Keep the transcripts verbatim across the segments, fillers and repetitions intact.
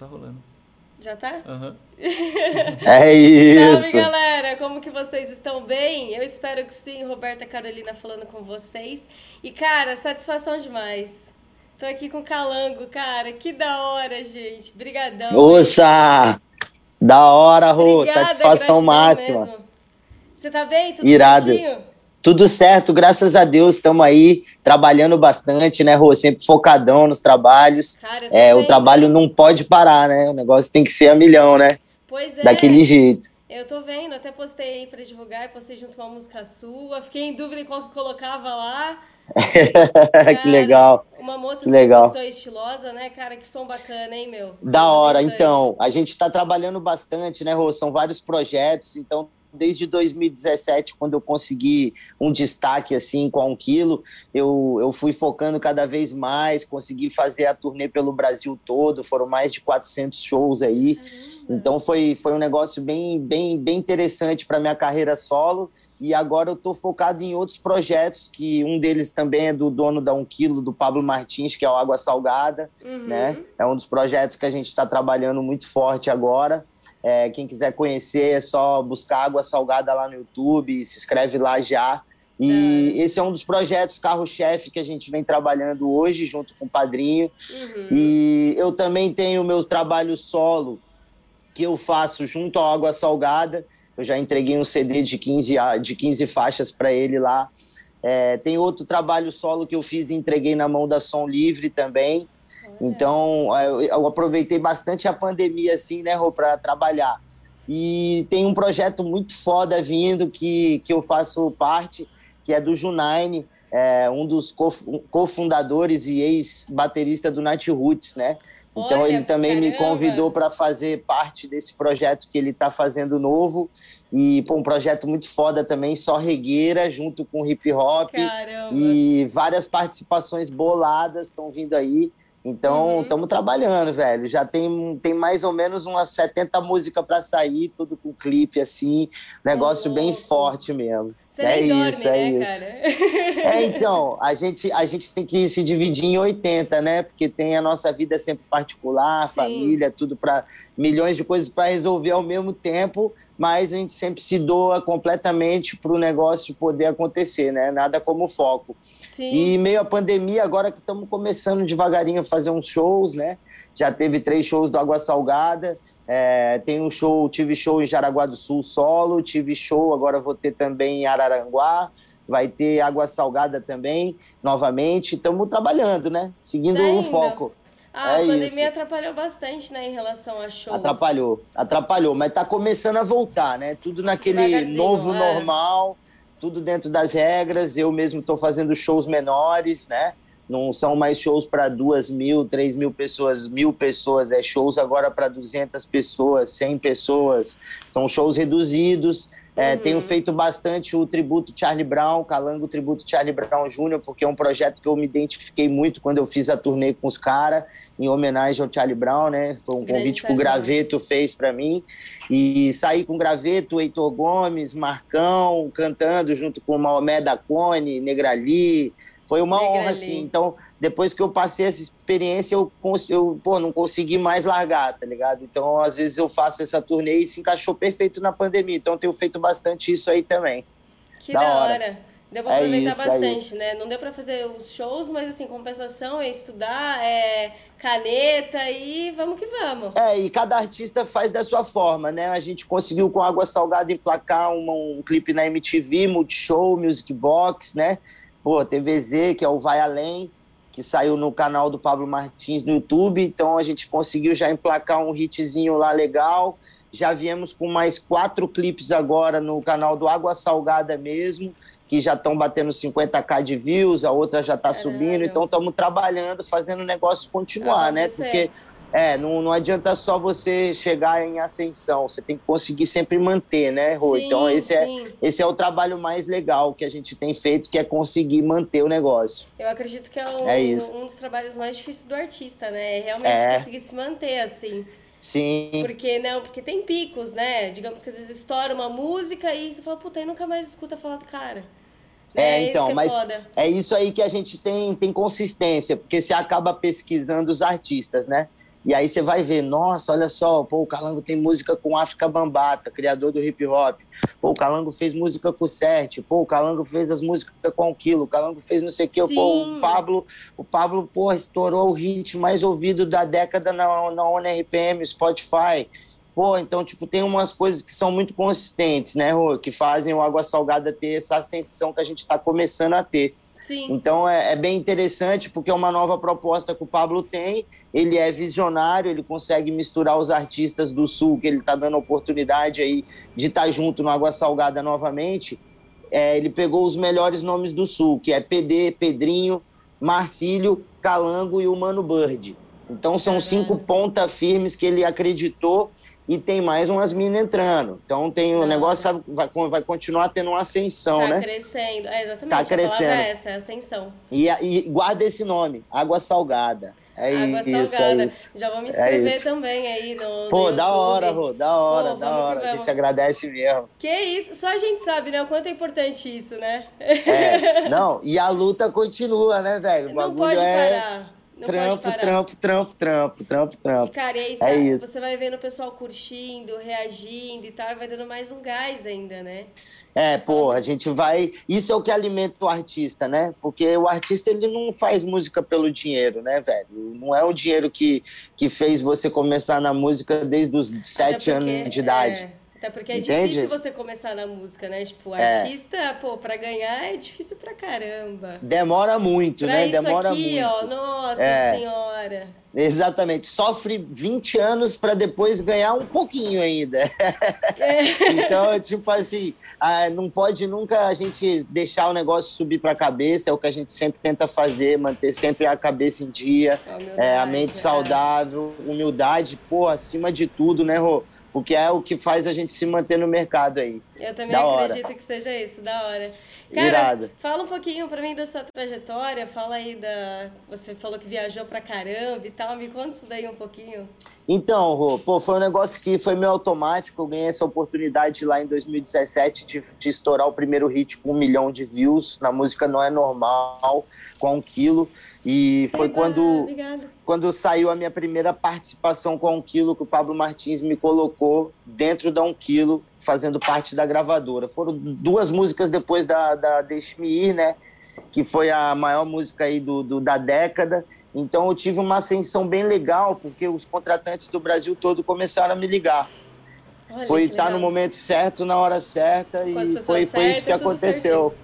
Tá rolando. Já tá? Uhum. É isso. Salve, galera. Como que vocês estão? Bem? Eu espero que sim. Roberta Carolina falando com vocês. E, cara, satisfação demais. Tô aqui com o Calango, cara. Que da hora, gente. Brigadão. Nossa! Gente. Da hora, Rô. Obrigada, satisfação máxima. Mesmo. Você tá bem? Tudo Irado. Certinho? Tudo certo, graças a Deus. Estamos aí trabalhando bastante, né, Rô? Sempre focadão nos trabalhos. Cara, eu é, o trabalho não pode parar, né? O negócio tem que ser a milhão, né? Pois é. Daquele jeito. Eu tô vendo. Até postei aí pra divulgar. Postei junto com uma música sua. Fiquei em dúvida em qual que colocava lá. Cara, que legal. Uma moça que gostou, estilosa, né, cara? Que som bacana, hein, meu? Da hora. Então, a gente tá trabalhando bastante, né, Rô? São vários projetos, então... Desde dois mil e dezessete, quando eu consegui um destaque assim com a um quilo, eu, eu fui focando cada vez mais, consegui fazer a turnê pelo Brasil todo, foram mais de quatrocentos shows aí. Caramba. Então foi, foi um negócio bem, bem, bem interessante para minha carreira solo. E agora eu estou focado em outros projetos, que um deles também é do dono da um quilo, do Pablo Martins, que é o Água Salgada. Uhum. Né? É um dos projetos que a gente está trabalhando muito forte agora. É, quem quiser conhecer é só buscar Água Salgada lá no YouTube, se inscreve lá já. E é. Esse é um dos projetos carro-chefe que a gente vem trabalhando hoje, junto com o Padrinho. Uhum. E eu também tenho o meu trabalho solo, que eu faço junto ao Água Salgada. Eu já entreguei um C D de quinze, de quinze faixas para ele lá. É, tem outro trabalho solo que eu fiz e entreguei na mão da Som Livre também. Então, eu aproveitei bastante a pandemia, assim, né, Rô, para trabalhar. E tem um projeto muito foda vindo que, que eu faço parte, que é do Junaine, é, um dos cofundadores e ex-baterista do Night Roots, né? Então, olha, ele também caramba. Me convidou para fazer parte desse projeto que ele está fazendo novo. E, pô, um projeto muito foda também, só regueira, junto com hip hop. Caramba. E várias participações boladas estão vindo aí. Então, estamos uhum. trabalhando, velho. Já tem, tem mais ou menos umas setenta músicas para sair, tudo com clipe, assim. Negócio é bem forte mesmo. Você é isso, dorme, é né, isso. Cara? É, então, a gente, a gente tem que se dividir em oitenta, né? Porque tem a nossa vida sempre particular, sim. família, tudo para milhões de coisas para resolver ao mesmo tempo. Mas a gente sempre se doa completamente para o negócio poder acontecer, né? Nada como foco. Sim. E meio à pandemia, agora que estamos começando devagarinho a fazer uns shows, né? Já teve três shows do Água Salgada, é, tem um show, tive show em Jaraguá do Sul solo, tive show, agora vou ter também em Araranguá, vai ter Água Salgada também, novamente. Estamos trabalhando, né? Seguindo o foco. Ah, é a pandemia isso. atrapalhou bastante, né, em relação a shows. Atrapalhou, atrapalhou, mas tá começando a voltar, né? Tudo naquele novo é. normal, tudo dentro das regras. Eu mesmo tô fazendo shows menores, né? Não são mais shows para duas mil, três mil pessoas, mil pessoas. É shows agora para duzentas pessoas, cem pessoas. São shows reduzidos. É, uhum. Tenho feito bastante o tributo Charlie Brown, Calango, o tributo Charlie Brown Júnior, porque é um projeto que eu me identifiquei muito quando eu fiz a turnê com os caras, em homenagem ao Charlie Brown, né? Foi um Grande convite que o Graveto fez para mim. E saí com o Graveto, Heitor Gomes, Marcão, cantando junto com o Maomé da Cone, Negrali. Foi uma Negrali. honra, assim. Então, depois que eu passei essa experiência, eu, eu pô, não consegui mais largar, tá ligado? Então, às vezes eu faço essa turnê e se encaixou perfeito na pandemia. Então, eu tenho feito bastante isso aí também. Que da hora. hora. Deu pra aproveitar é isso, bastante, é né? Não deu pra fazer os shows, mas, assim, compensação é estudar, é caneta e vamos que vamos. É, e cada artista faz da sua forma, né? A gente conseguiu, com Água Salgada, emplacar uma, um clipe na M T V, Multishow, Music Box, né? Pô, T V Z, que é o Vai Além, que saiu no canal do Pablo Martins no YouTube. Então, a gente conseguiu já emplacar um hitzinho lá legal. Já viemos com mais quatro clipes agora no canal do Água Salgada mesmo, que já estão batendo cinquenta mil de views, a outra já está subindo. Então, estamos trabalhando, fazendo o negócio continuar, né? Porque é, não, não adianta só você chegar em ascensão, você tem que conseguir sempre manter, né, Rô? Sim, então, esse é, esse é o trabalho mais legal que a gente tem feito, que é conseguir manter o negócio. Eu acredito que é um, é um dos trabalhos mais difíceis do artista, né? Realmente é. conseguir se manter, assim. Sim. Porque, não, porque tem picos, né? Digamos que às vezes estoura uma música e você fala, puta, aí nunca mais escuta falar do cara. É, é, então, mas foda. É isso aí que a gente tem, tem consistência, porque você acaba pesquisando os artistas, né? E aí você vai ver, nossa, olha só, pô, o Calango tem música com Afrika Bambaataa, criador do hip hop. Pô, o Calango fez música com o Sert, pô, o Calango fez as músicas com um quilo, o Calango fez não sei o quê, pô, o Pablo, o Pablo, pô, estourou o hit mais ouvido da década na, na ONRPM, Spotify. Pô, então, tipo, tem umas coisas que são muito consistentes, né, Rô, que fazem o Água Salgada ter essa ascensão que a gente tá começando a ter. Sim. Então é, é bem interessante porque é uma nova proposta que o Pablo tem, ele é visionário, ele consegue misturar os artistas do Sul, que ele está dando a oportunidade aí de estar junto no Água Salgada novamente. É, ele pegou os melhores nomes do Sul, que é P D, Pedrinho, Marcílio, Calango e o Mano Bird. Então são Caramba. cinco ponta firmes que ele acreditou e tem mais umas minas entrando. Então tem o um negócio, sabe, vai, vai continuar tendo uma ascensão, tá, né? Tá crescendo, é, exatamente. Tá crescendo. A palavra é essa, é ascensão. E, e guarda esse nome, Água Salgada. É Água isso, Salgada. É isso. Já vou me inscrever é também aí no Pô, no da hora, Rô, da hora, Pô, da hora. A gente agradece mesmo. Que isso, só a gente sabe, né, o quanto é importante isso, né? É, não, e a luta continua, né, velho? O bagulho não pode é... parar. Não trampo, trampo, trampo, trampo, trampo, trampo. E, cara, e aí, sabe, é isso. Você vai vendo o pessoal curtindo, reagindo e tal, e vai dando mais um gás ainda, né? É, porra, a gente vai... Isso é o que alimenta o artista, né? Porque o artista, ele não faz música pelo dinheiro, né, velho? Não é o dinheiro que, que fez você começar na música desde os sete anos de idade. É... Até porque é Entende? difícil você começar na música, né? Tipo, artista, é. pô, pra ganhar é difícil pra caramba. Demora muito, pra né? Isso Demora aqui, muito. Ó, nossa é. senhora. Exatamente. Sofre vinte anos pra depois ganhar um pouquinho ainda. É. Então, tipo assim, não pode nunca a gente deixar o negócio subir pra cabeça, é o que a gente sempre tenta fazer, manter sempre a cabeça em dia, a, é, a mente saudável, é. humildade, pô, acima de tudo, né, Rô? Porque é o que faz a gente se manter no mercado aí. Eu também da acredito hora. que seja isso, da hora. Cara, Irado. fala um pouquinho pra mim da sua trajetória, fala aí da... Você falou que viajou pra caramba e tal, me conta isso daí um pouquinho. Então, Rô, pô, foi um negócio que foi meio automático, eu ganhei essa oportunidade lá em dois mil e dezessete de, de estourar o primeiro hit com um milhão de views, na música Não É Normal, com um quilo. E foi Eba, quando, quando saiu a minha primeira participação com um quilo que o Pablo Martins me colocou dentro da um quilo, fazendo parte da gravadora. Foram duas músicas depois da, da Deixe-me Ir, né? Que foi a maior música aí do, do, da década. Então eu tive uma ascensão bem legal, porque os contratantes do Brasil todo começaram a me ligar. Olha, foi estar no momento certo, na hora certa, com e foi, certa, foi isso que aconteceu.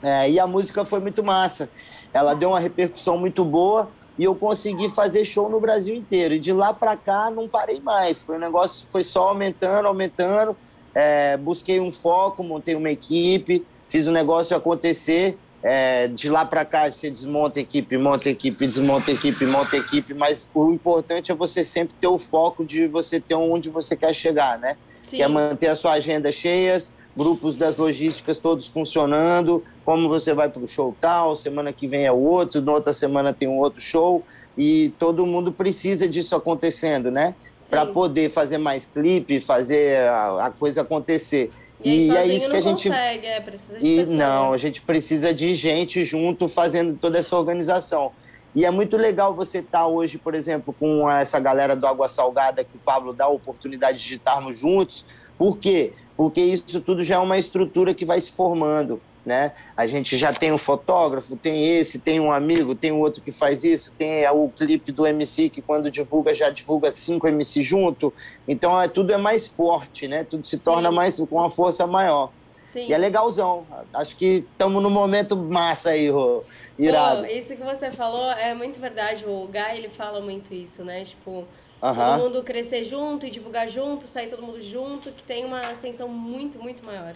É, e a música foi muito massa. Ela deu uma repercussão muito boa e eu consegui fazer show no Brasil inteiro. E de lá pra cá não parei mais. Foi um negócio, foi só aumentando, aumentando. É, busquei um foco, montei uma equipe, fiz o negócio acontecer. É, de lá pra cá você desmonta equipe, monta equipe, desmonta equipe, monta equipe. Mas o importante é você sempre ter o foco de você ter onde você quer chegar, né? Sim. Que é manter a sua agenda cheia, grupos das logísticas todos funcionando, como você vai para o show tal, semana que vem é outro, na outra semana tem um outro show, e todo mundo precisa disso acontecendo, né? Para poder fazer mais clipe, fazer a, a coisa acontecer. E, e é isso que a gente... Consegue, é, precisa de e, não, a gente precisa de gente junto fazendo toda essa organização. E é muito legal você estar hoje, por exemplo, com essa galera do Água Salgada, que o Pablo dá a oportunidade de estarmos juntos. Por quê? Porque isso tudo já é uma estrutura que vai se formando, né? A gente já tem um fotógrafo, tem esse, tem um amigo, tem outro que faz isso, tem o clipe do M C que quando divulga, já divulga cinco M C junto. Então, é, tudo é mais forte, né? Tudo se torna Sim. mais, com uma força maior. Sim. E é legalzão. Acho que estamos num momento massa aí, Rô. Irado. Oh, isso que você falou é muito verdade, Rô. O Guy, ele fala muito isso, né? Tipo... Uhum. Todo mundo crescer junto e divulgar junto, sair todo mundo junto, que tem uma ascensão muito, muito maior.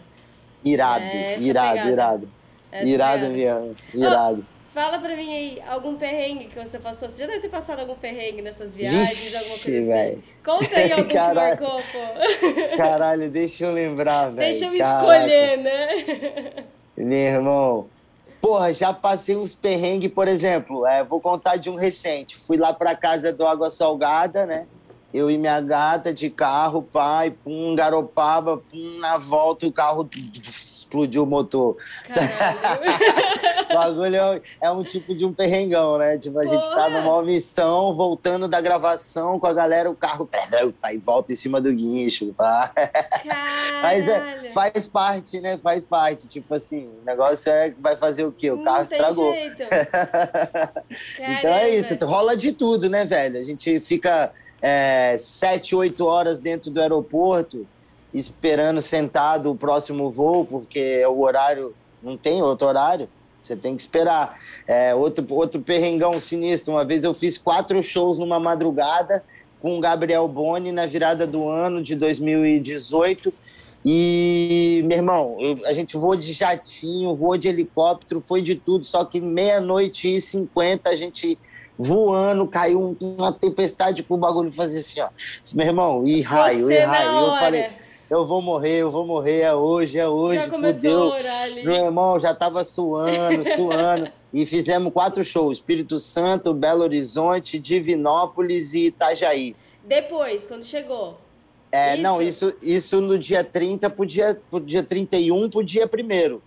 Irado, é, irado, pegada. irado. Essa irado, irado. irado. Oh, fala pra mim aí, algum perrengue que você passou? Você já deve ter passado algum perrengue nessas viagens, Vixe, alguma coisa véio. assim? Conta aí algum Caralho. que marcou, pô. Caralho, deixa eu lembrar, velho. Deixa eu me Caraca. escolher, né? Meu irmão. Porra, já passei uns perrengues, por exemplo, é, vou contar de um recente. Fui lá pra casa do Água Salgada, né? Eu e minha gata de carro, pai, pum, garopaba, pum, na volta o carro explodiu o motor. O bagulho é, é um tipo de um perrengão, né? Tipo, a Porra. gente tá numa missão, voltando da gravação com a galera, o carro faz volta em cima do guincho. Pá. Mas é, faz parte, né? Faz parte. Tipo assim, o negócio é, vai fazer o quê? O carro Não estragou. Tem jeito. Então é isso, rola de tudo, né, velho? A gente fica é, sete, oito horas dentro do aeroporto, esperando sentado o próximo voo, porque é o horário, não tem outro horário, você tem que esperar. É, outro, outro perrengão sinistro, uma vez eu fiz quatro shows numa madrugada com o Gabriel Boni na virada do ano de dois mil e dezoito e, meu irmão, eu, a gente voou de jatinho, voou de helicóptero, foi de tudo, só que meia-noite e cinquenta a gente... voando, caiu uma tempestade com o bagulho, fazia assim, ó. Meu irmão, e raio, e raio. Eu falei, eu vou morrer, eu vou morrer, é hoje, é hoje, já fudeu. Meu irmão já tava suando, suando. E fizemos quatro shows, Espírito Santo, Belo Horizonte, Divinópolis e Itajaí. Depois, quando chegou? É, isso? Não, isso, isso no dia trinta, pro dia, pro dia trinta e um, pro dia primeiro.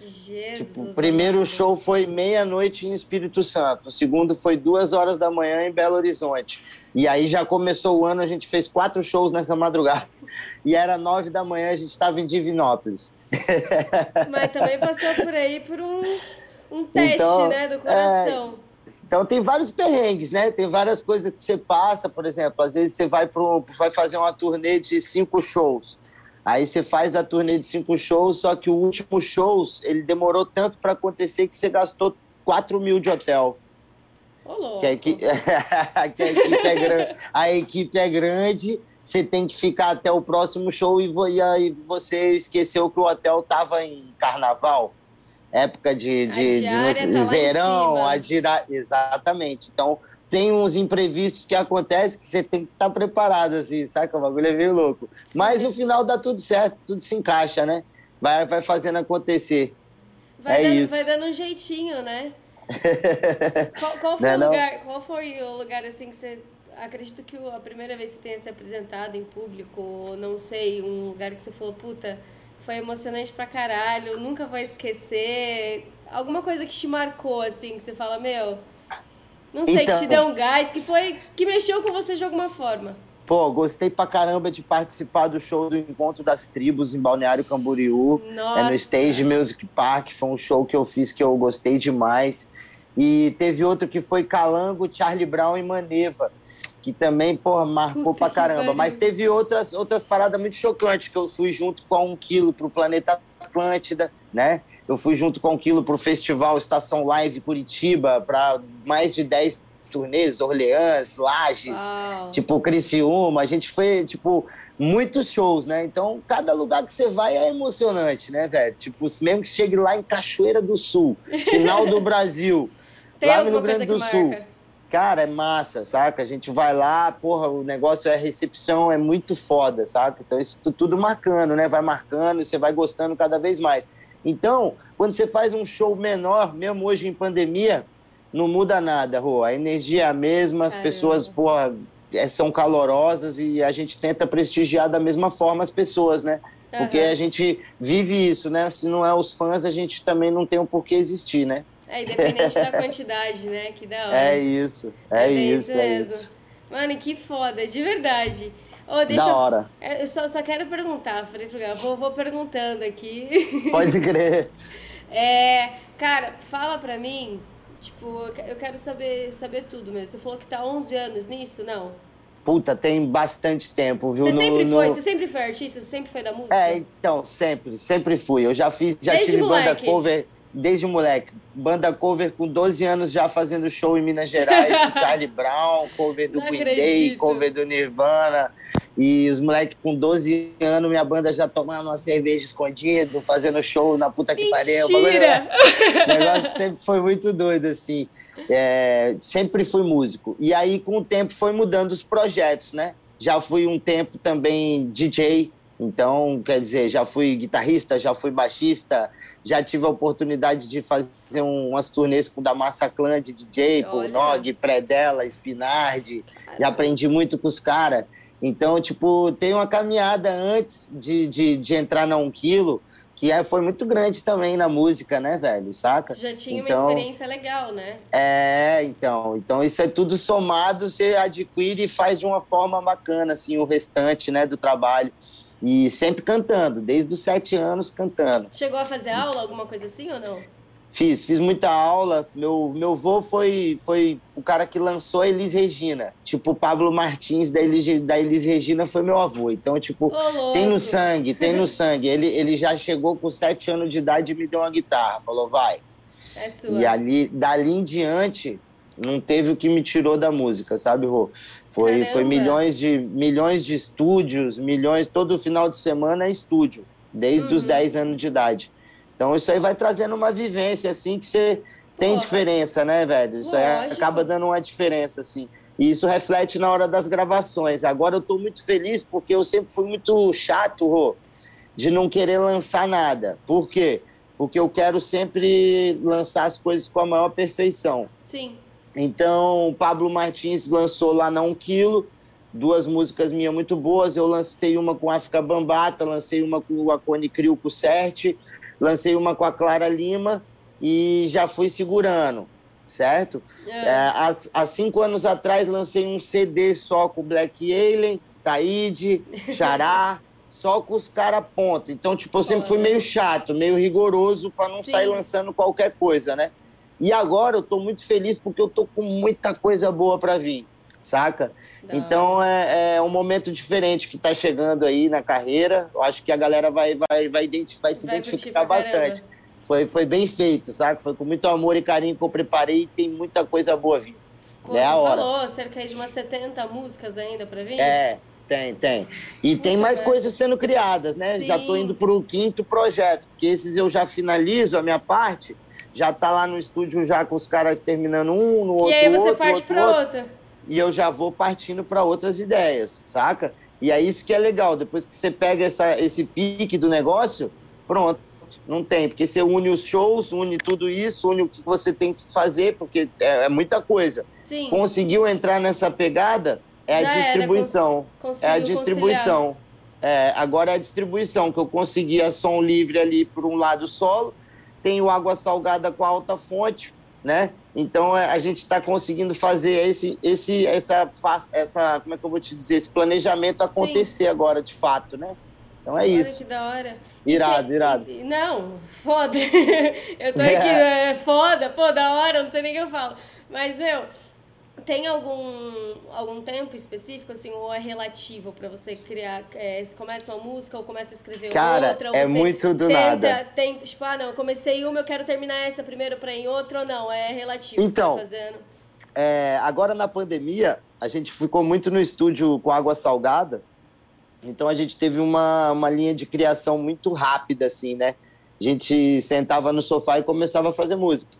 Jesus, tipo, o primeiro Deus. show foi meia-noite em Espírito Santo, o segundo foi duas horas da manhã em Belo Horizonte. E aí já começou o ano, a gente fez quatro shows nessa madrugada. E era nove da manhã, a gente estava em Divinópolis. Mas também passou por aí por um, um teste, então, né, do coração. É... Então, tem vários perrengues, né? Tem várias coisas que você passa, por exemplo, às vezes você vai, pro, vai fazer uma turnê de cinco shows. Aí você faz a turnê de cinco shows, só que o último show, ele demorou tanto para acontecer que você gastou quatro mil de hotel. Ô, louco. Que a equipe, que a equipe é grande, a equipe é grande, você tem que ficar até o próximo show e, e aí você esqueceu que o hotel estava em carnaval, época de, de, a de, de tá verão, a gira, exatamente. Então... tem uns imprevistos que acontecem que você tem que estar preparado, assim, saca? O bagulho é meio louco. Mas no final dá tudo certo, tudo se encaixa, né? Vai, vai fazendo acontecer. Vai, é dando, isso. vai dando um jeitinho, né? qual, qual, foi o lugar, qual foi o lugar, assim, que você... Acredito que a primeira vez que você tenha se apresentado em público, ou não sei, um lugar que você falou, puta, foi emocionante pra caralho, nunca vou esquecer. Alguma coisa que te marcou, assim, que você fala, meu... Não sei, então, que te deu um gás, que foi que mexeu com você de alguma forma. Pô, gostei pra caramba de participar do show do Encontro das Tribos em Balneário Camboriú. Nossa. É no Stage Music Park, foi um show que eu fiz que eu gostei demais. E teve outro que foi Calango, Charlie Brown e Maneva, que também, pô, marcou Puta pra caramba. Mas teve outras, outras paradas muito chocantes, que eu fui junto com a um quilo pro Planeta Atlântida, né? Eu fui junto com o Quilo para o Festival Estação Live Curitiba, para mais de dez turnês, Orleans, Lages, wow. tipo Criciúma. A gente foi, tipo, muitos shows, né? Então, cada lugar que você vai é emocionante, né, velho? Tipo, mesmo que você chegue lá em Cachoeira do Sul, final do Brasil, lá no Rio Grande do Sul. Marca. Cara, é massa, saca? A gente vai lá, porra, o negócio é recepção, é muito foda, saca? Então, isso tudo marcando, né? Vai marcando, você vai gostando cada vez mais. Então, quando você faz um show menor, mesmo hoje em pandemia, não muda nada, Rô. A energia é a mesma, as Caramba. pessoas, porra, são calorosas e a gente tenta prestigiar da mesma forma as pessoas, né? Uhum. Porque a gente vive isso, né? Se não é os fãs, a gente também não tem o um porquê existir, né? É, independente da quantidade, né? Que da hora. É isso, é, é isso, é isso. Mano, que foda, de verdade. Oh, deixa da hora. Eu, eu só, só quero perguntar, falei pro Gabriel, vou, vou perguntando aqui. Pode crer. É, cara, fala pra mim, tipo, eu quero saber, saber tudo mesmo. Você falou que tá onze anos nisso, não? Puta, tem bastante tempo, viu? Você no, sempre foi? No... Você sempre foi artista? Você sempre foi da música? É, então, sempre, sempre fui. Eu já fiz, já desde tive moleque. banda cover... Desde moleque, banda cover com doze anos já fazendo show em Minas Gerais, do Charlie Brown, cover do Green Day, cover do Nirvana. E os moleques com doze anos, minha banda já tomando uma cerveja escondido, fazendo show na puta que pariu. O negócio sempre foi muito doido, assim. É, sempre fui músico. E aí, com o tempo, foi mudando os projetos, né? Já fui um tempo também D J. Então, quer dizer, já fui guitarrista, já fui baixista, já tive a oportunidade de fazer umas turnês com o da Massa Clã de D J, com o Nog, Predella, Spinardi, e aprendi muito com os caras. Então, tipo, tem uma caminhada antes de, de, de entrar na um quilo, que é, foi muito grande também na música, né, velho, saca? Já tinha então, uma experiência legal, né? É, então, então isso é tudo somado, você adquire e faz de uma forma bacana, assim, o restante, né, do trabalho. E sempre cantando, desde os sete anos cantando. Chegou a fazer aula, alguma coisa assim ou não? Fiz, fiz muita aula. Meu, meu avô foi, foi o cara que lançou a Elis Regina. Tipo, o Pablo Martins da Elis, da Elis Regina foi meu avô. Então, tipo, oh, tem no sangue, tem no sangue. Ele, ele já chegou com sete anos de idade e me deu uma guitarra. Falou, vai. É sua. E ali, dali em diante, não teve o que me tirou da música, sabe, Rô? Foi, foi milhões de, milhões de estúdios, milhões... Todo final de semana é estúdio, desde uhum. os dez anos de idade. Então, isso aí vai trazendo uma vivência, assim, que você tem Porra. diferença, né, velho? Isso aí Lógico. acaba dando uma diferença, assim. E isso reflete na hora das gravações. Agora eu tô muito feliz, porque eu sempre fui muito chato, Rô, de não querer lançar nada. Por quê? Porque eu quero sempre lançar as coisas com a maior perfeição. Sim. Então, o Pablo Martins lançou lá na um quilo, duas músicas minhas muito boas. Eu lancei uma com a Afrika Bambaataa, lancei uma com a Cone Crew, com o Sert, lancei uma com a Clara Lima e já fui segurando, certo? É. É, há, há cinco anos atrás, lancei um C D só com o Black Alien, Taíde, Xará, só com os caras ponta. Então, tipo, eu sempre fui meio chato, meio rigoroso para não Sim. sair lançando qualquer coisa, né? E agora eu tô muito feliz porque eu tô com muita coisa boa pra vir, saca? Não. Então é, é um momento diferente que tá chegando aí na carreira. Eu acho que a galera vai, vai, vai, identi- vai se vai identificar bastante. Foi, foi bem feito, saca? Foi com muito amor e carinho que eu preparei e tem muita coisa boa vindo. Como é a hora. Falou, cerca de umas setenta músicas ainda pra vir? É, tem, tem. E muito tem mais bem. coisas sendo criadas, né? Sim. Já tô indo pro quinto projeto, porque esses eu já finalizo a minha parte... Já tá lá no estúdio já com os caras terminando um, no outro, outro, E aí você outro, parte outro, pra outro. outro. E eu já vou partindo pra outras ideias, saca? E é isso que é legal. Depois que você pega essa, esse pique do negócio, pronto, não tem. Porque você une os shows, une tudo isso, une o que você tem que fazer, porque é, é muita coisa. Sim. Conseguiu entrar nessa pegada, é já a distribuição. Era, cons- é a distribuição. É, agora é a distribuição, que eu consegui a Som Livre ali por um lado solo, tem o Água Salgada com a Alta Fonte, né? Então, a gente está conseguindo fazer esse, esse, essa, essa, como é que eu vou te dizer, esse planejamento acontecer Sim. agora, de fato, né? Então, é Olha, isso. Que da hora. Irado, irado. Não, foda. Eu tô aqui, é. É, foda, pô, da hora, não sei nem o que eu falo. Mas, meu, tem algum, algum tempo específico, assim, ou é relativo para você criar? É, você começa uma música ou começa a escrever Cara, outra? Cara, é muito do tenta, nada. Tenta, tipo, ah, não, eu comecei uma, eu quero terminar essa primeiro para ir em outra ou não? É relativo. Então, que você tá fazendo. É, agora na pandemia, a gente ficou muito no estúdio com Água Salgada, então a gente teve uma, uma linha de criação muito rápida, assim, né? A gente sentava no sofá e começava a fazer música.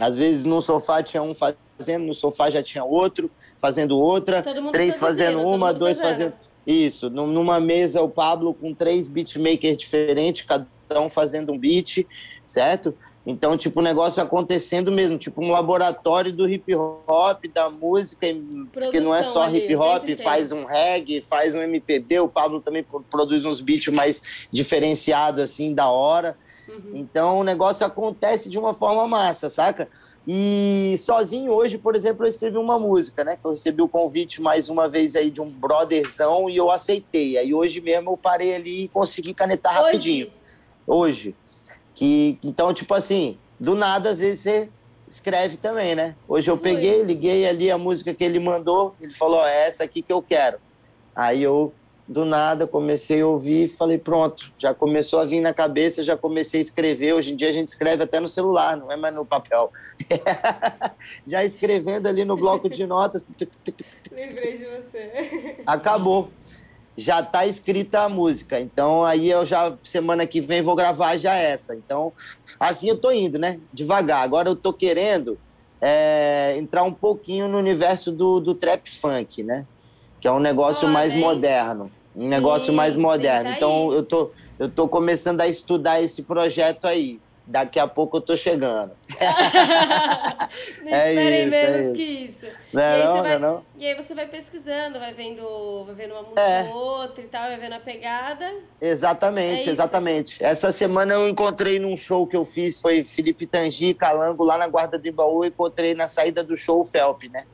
Às vezes no sofá tinha um fazendo, no sofá já tinha outro, fazendo outra, três fazendo uma, dois fazendo... Isso, numa mesa o Pablo com três beatmakers diferentes, cada um fazendo um beat, certo? Então, tipo, o negócio acontecendo mesmo, tipo um laboratório do hip-hop, da música, porque não é só hip-hop, faz um reggae, faz um M P B, o Pablo também produz uns beats mais diferenciados, assim, da hora. Uhum. Então, o negócio acontece de uma forma massa, saca? E sozinho hoje, por exemplo, eu escrevi uma música, né? Eu recebi o convite mais uma vez aí de um brotherzão e eu aceitei. Aí hoje mesmo eu parei ali e consegui canetar hoje? rapidinho. Hoje. Que, então, tipo assim, do nada às vezes você escreve também, né? Hoje eu Foi. peguei, liguei ali a música que ele mandou, ele falou, ó, é essa aqui que eu quero. Aí eu... Do nada, comecei a ouvir e falei, pronto, já começou a vir na cabeça, já comecei a escrever. Hoje em dia a gente escreve até no celular, não é mais no papel. Já escrevendo ali no bloco de notas. Lembrei de você. Acabou. Já está escrita a música. Então, aí eu já, semana que vem, vou gravar já essa. Então, assim eu tô indo, né? Devagar. Agora eu tô querendo é, entrar um pouquinho no universo do, do trap funk, né? Que é um negócio ah, mais bem. moderno. Um negócio sim, mais moderno. Então, eu tô, eu tô começando a estudar esse projeto aí. daqui a pouco eu tô chegando. Não é esperem isso, menos é que isso. Não é e, aí não, vai, não? E aí você vai pesquisando, vai vendo, vai vendo uma música é. ou outra e tal, vai vendo a pegada. Exatamente, é exatamente. Essa semana eu encontrei num show que eu fiz, foi Felipe Tangi, Calango, lá na Guarda do Imbaú, eu encontrei na saída do show o Felp, né?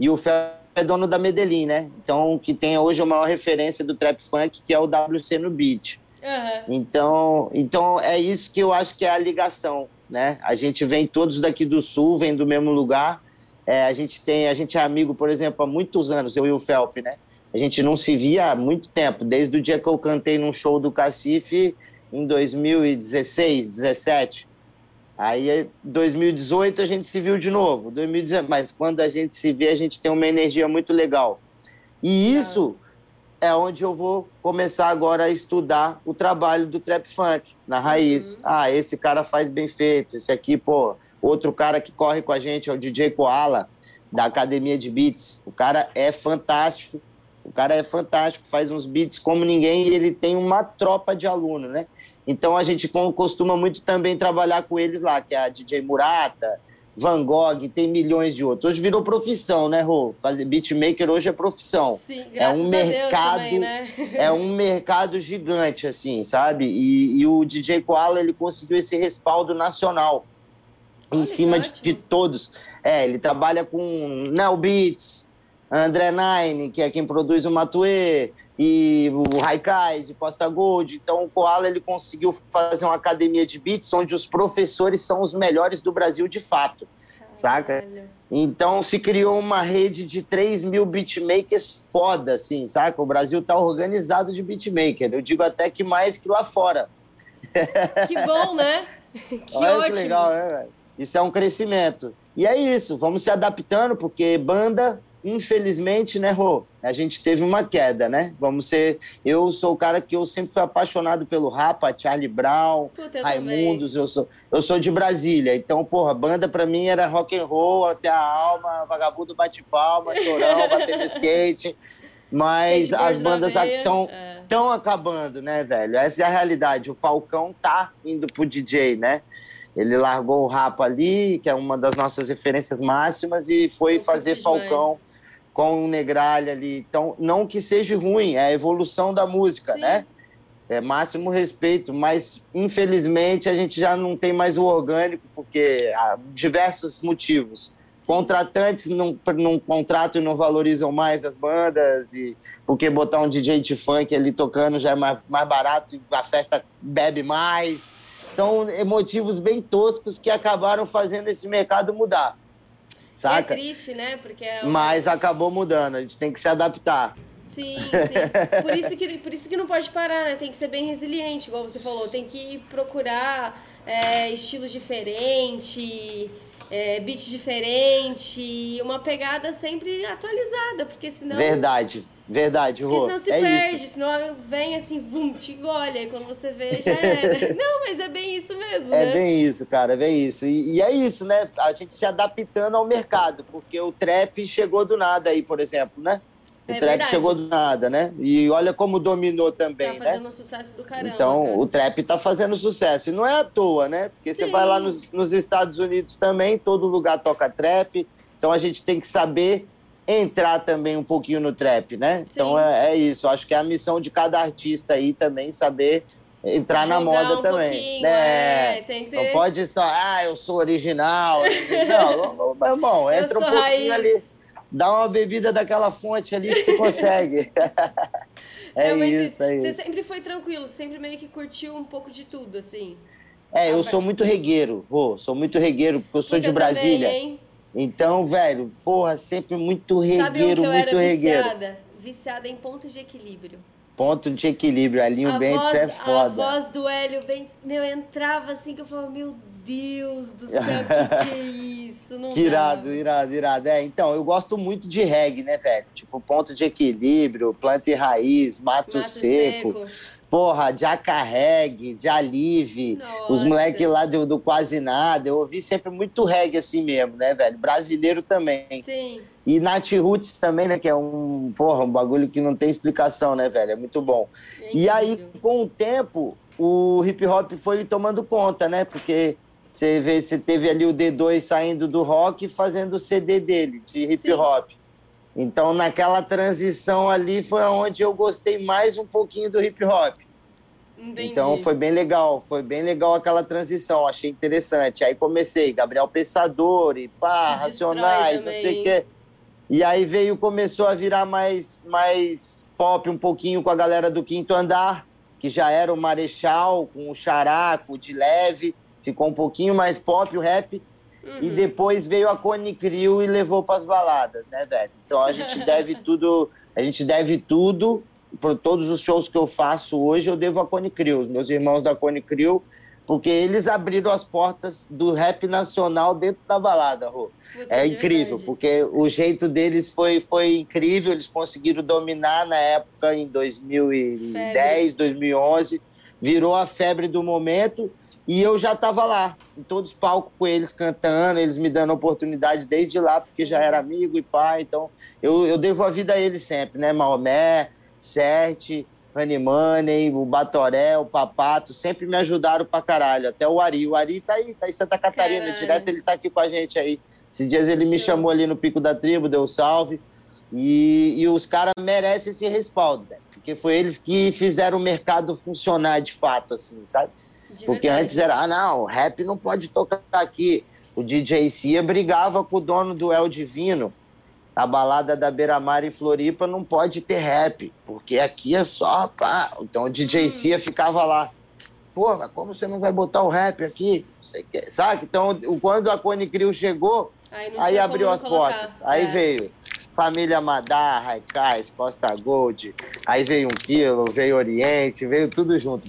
E o Felp é dono da Medellín, né? Então, que tem hoje a maior referência do trap funk, que é o dáblio cê no beat. Uhum. Então, então, é isso que eu acho que é a ligação, né? A gente vem todos daqui do Sul, vem do mesmo lugar. É, a, gente tem, a gente é amigo, por exemplo, há muitos anos, eu e o Felp, né? A gente não se via há muito tempo, desde o dia que eu cantei num show do Cacife, em dois mil e dezesseis, dezessete. Aí, em dois mil e dezoito, a gente se viu de novo, dois mil e dezenove, mas quando a gente se vê, a gente tem uma energia muito legal. E isso ah. é onde eu vou começar agora a estudar o trabalho do trap funk, na raiz. Uhum. Ah, esse cara faz bem feito, esse aqui, pô, outro cara que corre com a gente é o D J Koala, da Academia de Beats. O cara é fantástico, o cara é fantástico, faz uns beats como ninguém e ele tem uma tropa de aluno, né? Então, a gente costuma muito também trabalhar com eles lá, que é a D J Murata, Van Gogh, tem milhões de outros. Hoje virou profissão, né, Rô? Fazer beatmaker hoje é profissão. Sim, graças é um a mercado, Deus também, né? É um mercado gigante, assim, sabe? E, e o D J Koala, ele conseguiu esse respaldo nacional em Olha, cima de, de todos. É, ele trabalha com Neo Beats, André Nine, que é quem produz o Matuê, e o Raikais, e Costa Gold. Então o Koala ele conseguiu fazer uma academia de beats onde os professores são os melhores do Brasil de fato, Ai, saca? Velho. Então se criou uma rede de três mil beatmakers foda, assim, saca? O Brasil tá organizado de beatmaker, eu digo até que mais que lá fora. Que bom, né? Que Olha, ótimo! Que legal, né, velho? Isso é um crescimento. E é isso, vamos se adaptando, porque banda... Infelizmente, né, Rô? A gente teve uma queda, né? Vamos ser... Eu sou o cara que eu sempre fui apaixonado pelo Rapa, Charlie Brown, Puta, eu Raimundos. Eu sou, eu sou de Brasília. Então, porra, banda pra mim era rock and roll, até a alma, vagabundo bate palma, chorão, bater no skate. Mas as bandas estão é. tão acabando, né, velho? Essa é a realidade. O Falcão tá indo pro D J, né? Ele largou o Rapa ali, que é uma das nossas referências máximas, e foi Muito fazer demais. Falcão. Com o Negrali ali. Então, não que seja ruim, é a evolução da música, Sim. né? É máximo respeito, mas, infelizmente, a gente já não tem mais o orgânico, porque há diversos motivos. Contratantes não, não contratam e não valorizam mais as bandas, e porque botar um D J de funk ali tocando já é mais, mais barato, e a festa bebe mais. São motivos bem toscos que acabaram fazendo esse mercado mudar. Saca? É triste, né? Porque é uma... Mas acabou mudando, a gente tem que se adaptar. Sim, sim. Por isso que, por isso que não pode parar, né? Tem que ser bem resiliente, igual você falou. Tem que procurar é, estilos diferentes, é, beats diferentes, uma pegada sempre atualizada, porque senão... Verdade, verdade, Rô. Porque senão se é perde, isso. senão vem assim, vum, te engole, aí quando você vê, já era. Não, mas é bem isso mesmo, é né? É bem isso, cara, é bem isso. E, e é isso, né? A gente se adaptando ao mercado, porque o trap chegou do nada aí, por exemplo, né? O é trap verdade. chegou do nada, né? E olha como dominou também, tá né? Tá fazendo sucesso do caramba. Então, cara. o trap tá fazendo sucesso. E não é à toa, né? Porque Sim. você vai lá nos, nos Estados Unidos também, todo lugar toca trap. Então, a gente tem que saber entrar também um pouquinho no trap, né? Sim. Então, é, é isso. Acho que é a missão de cada artista aí também, saber entrar Jogar na moda um também. Né? É, tem que ter... Não pode só, ah, eu sou original. Não, meu irmão, entra um pouquinho raiz. ali. Dá uma bebida daquela fonte ali que você consegue. é Não, isso, é você isso. Você sempre foi tranquilo, sempre meio que curtiu um pouco de tudo, assim. É, eu ah, sou muito regueiro, pô, sou muito regueiro, porque eu sou porque de Brasília. Também, hein? Então, velho, porra, sempre muito regueiro, Sabe o que eu muito era regueiro. Viciada? Viciada em ponto de equilíbrio. Ponto de equilíbrio, Elinho Bentes é foda. A voz do Hélio Bentes, meu, entrava assim que eu falava, meu Deus do céu, que que é isso? Não que irado, irado, irado. É, então, eu gosto muito de reggae, né, velho? Tipo, ponto de equilíbrio, planta e raiz, mato, mato seco. seco. Porra, de acarregue, de alive, os moleques lá do, do quase nada. Eu ouvi sempre muito reggae assim mesmo, né, velho? Brasileiro também. Sim. E Night Roots também, né, que é um, porra, um bagulho que não tem explicação, né, velho? É muito bom. É e aí, com o tempo, o hip hop foi tomando conta, né? Porque você vê, você teve ali o D dois saindo do rock e fazendo o C D dele, de hip hop. Sim. Então, naquela transição ali foi onde eu gostei mais um pouquinho do hip hop. Entendi. Então, foi bem legal. Foi bem legal aquela transição. Achei interessante. Aí comecei, Gabriel Pensador e pá, Me Racionais, não sei o quê. E aí veio, começou a virar mais, mais pop um pouquinho com a galera do Quinto Andar, que já era o Marechal, com o Xará, com o De Leve. Ficou um pouquinho mais pop o rap. Uhum. E depois veio a Cone Crew e levou para as baladas, né, velho? Então a gente deve tudo, a gente deve tudo, por todos os shows que eu faço hoje, eu devo a Cone Crew, os meus irmãos da Cone Crew, porque eles abriram as portas do rap nacional dentro da balada, Rô. É incrível, verdade. Porque o jeito deles foi, foi incrível, eles conseguiram dominar na época, em dois mil e dez, febre. dois mil e onze, virou a febre do momento. E eu já estava lá, em todos os palcos com eles, cantando, eles me dando oportunidade desde lá, porque já era amigo e pai. Então, eu, eu devo a vida a eles sempre, né? Maomé, Sert, Honey Money, o Batoré, o Papato, sempre me ajudaram pra caralho. Até o Ari. O Ari tá aí, tá em Santa Catarina, caralho. Direto ele tá aqui com a gente aí. Esses dias ele me chamou ali no Pico da Tribo, deu um salve. E, e os caras merecem esse respaldo, né? Porque foi eles que fizeram o mercado funcionar de fato, assim, sabe? Porque antes era, ah, não, o rap não pode tocar aqui. O D J Cia brigava com o dono do El Divino. A balada da Beira-Mar em Floripa não pode ter rap, porque aqui é só pá. Então o D J Cia ficava lá. Pô, mas como você não vai botar o rap aqui? Não sei o que. Sabe? Então, quando a Cone Crew chegou, aí, aí abriu as colocar. portas. Aí é. veio Família Madá, Raikais, Costa Gold, aí veio um quilo, veio Oriente, veio tudo junto.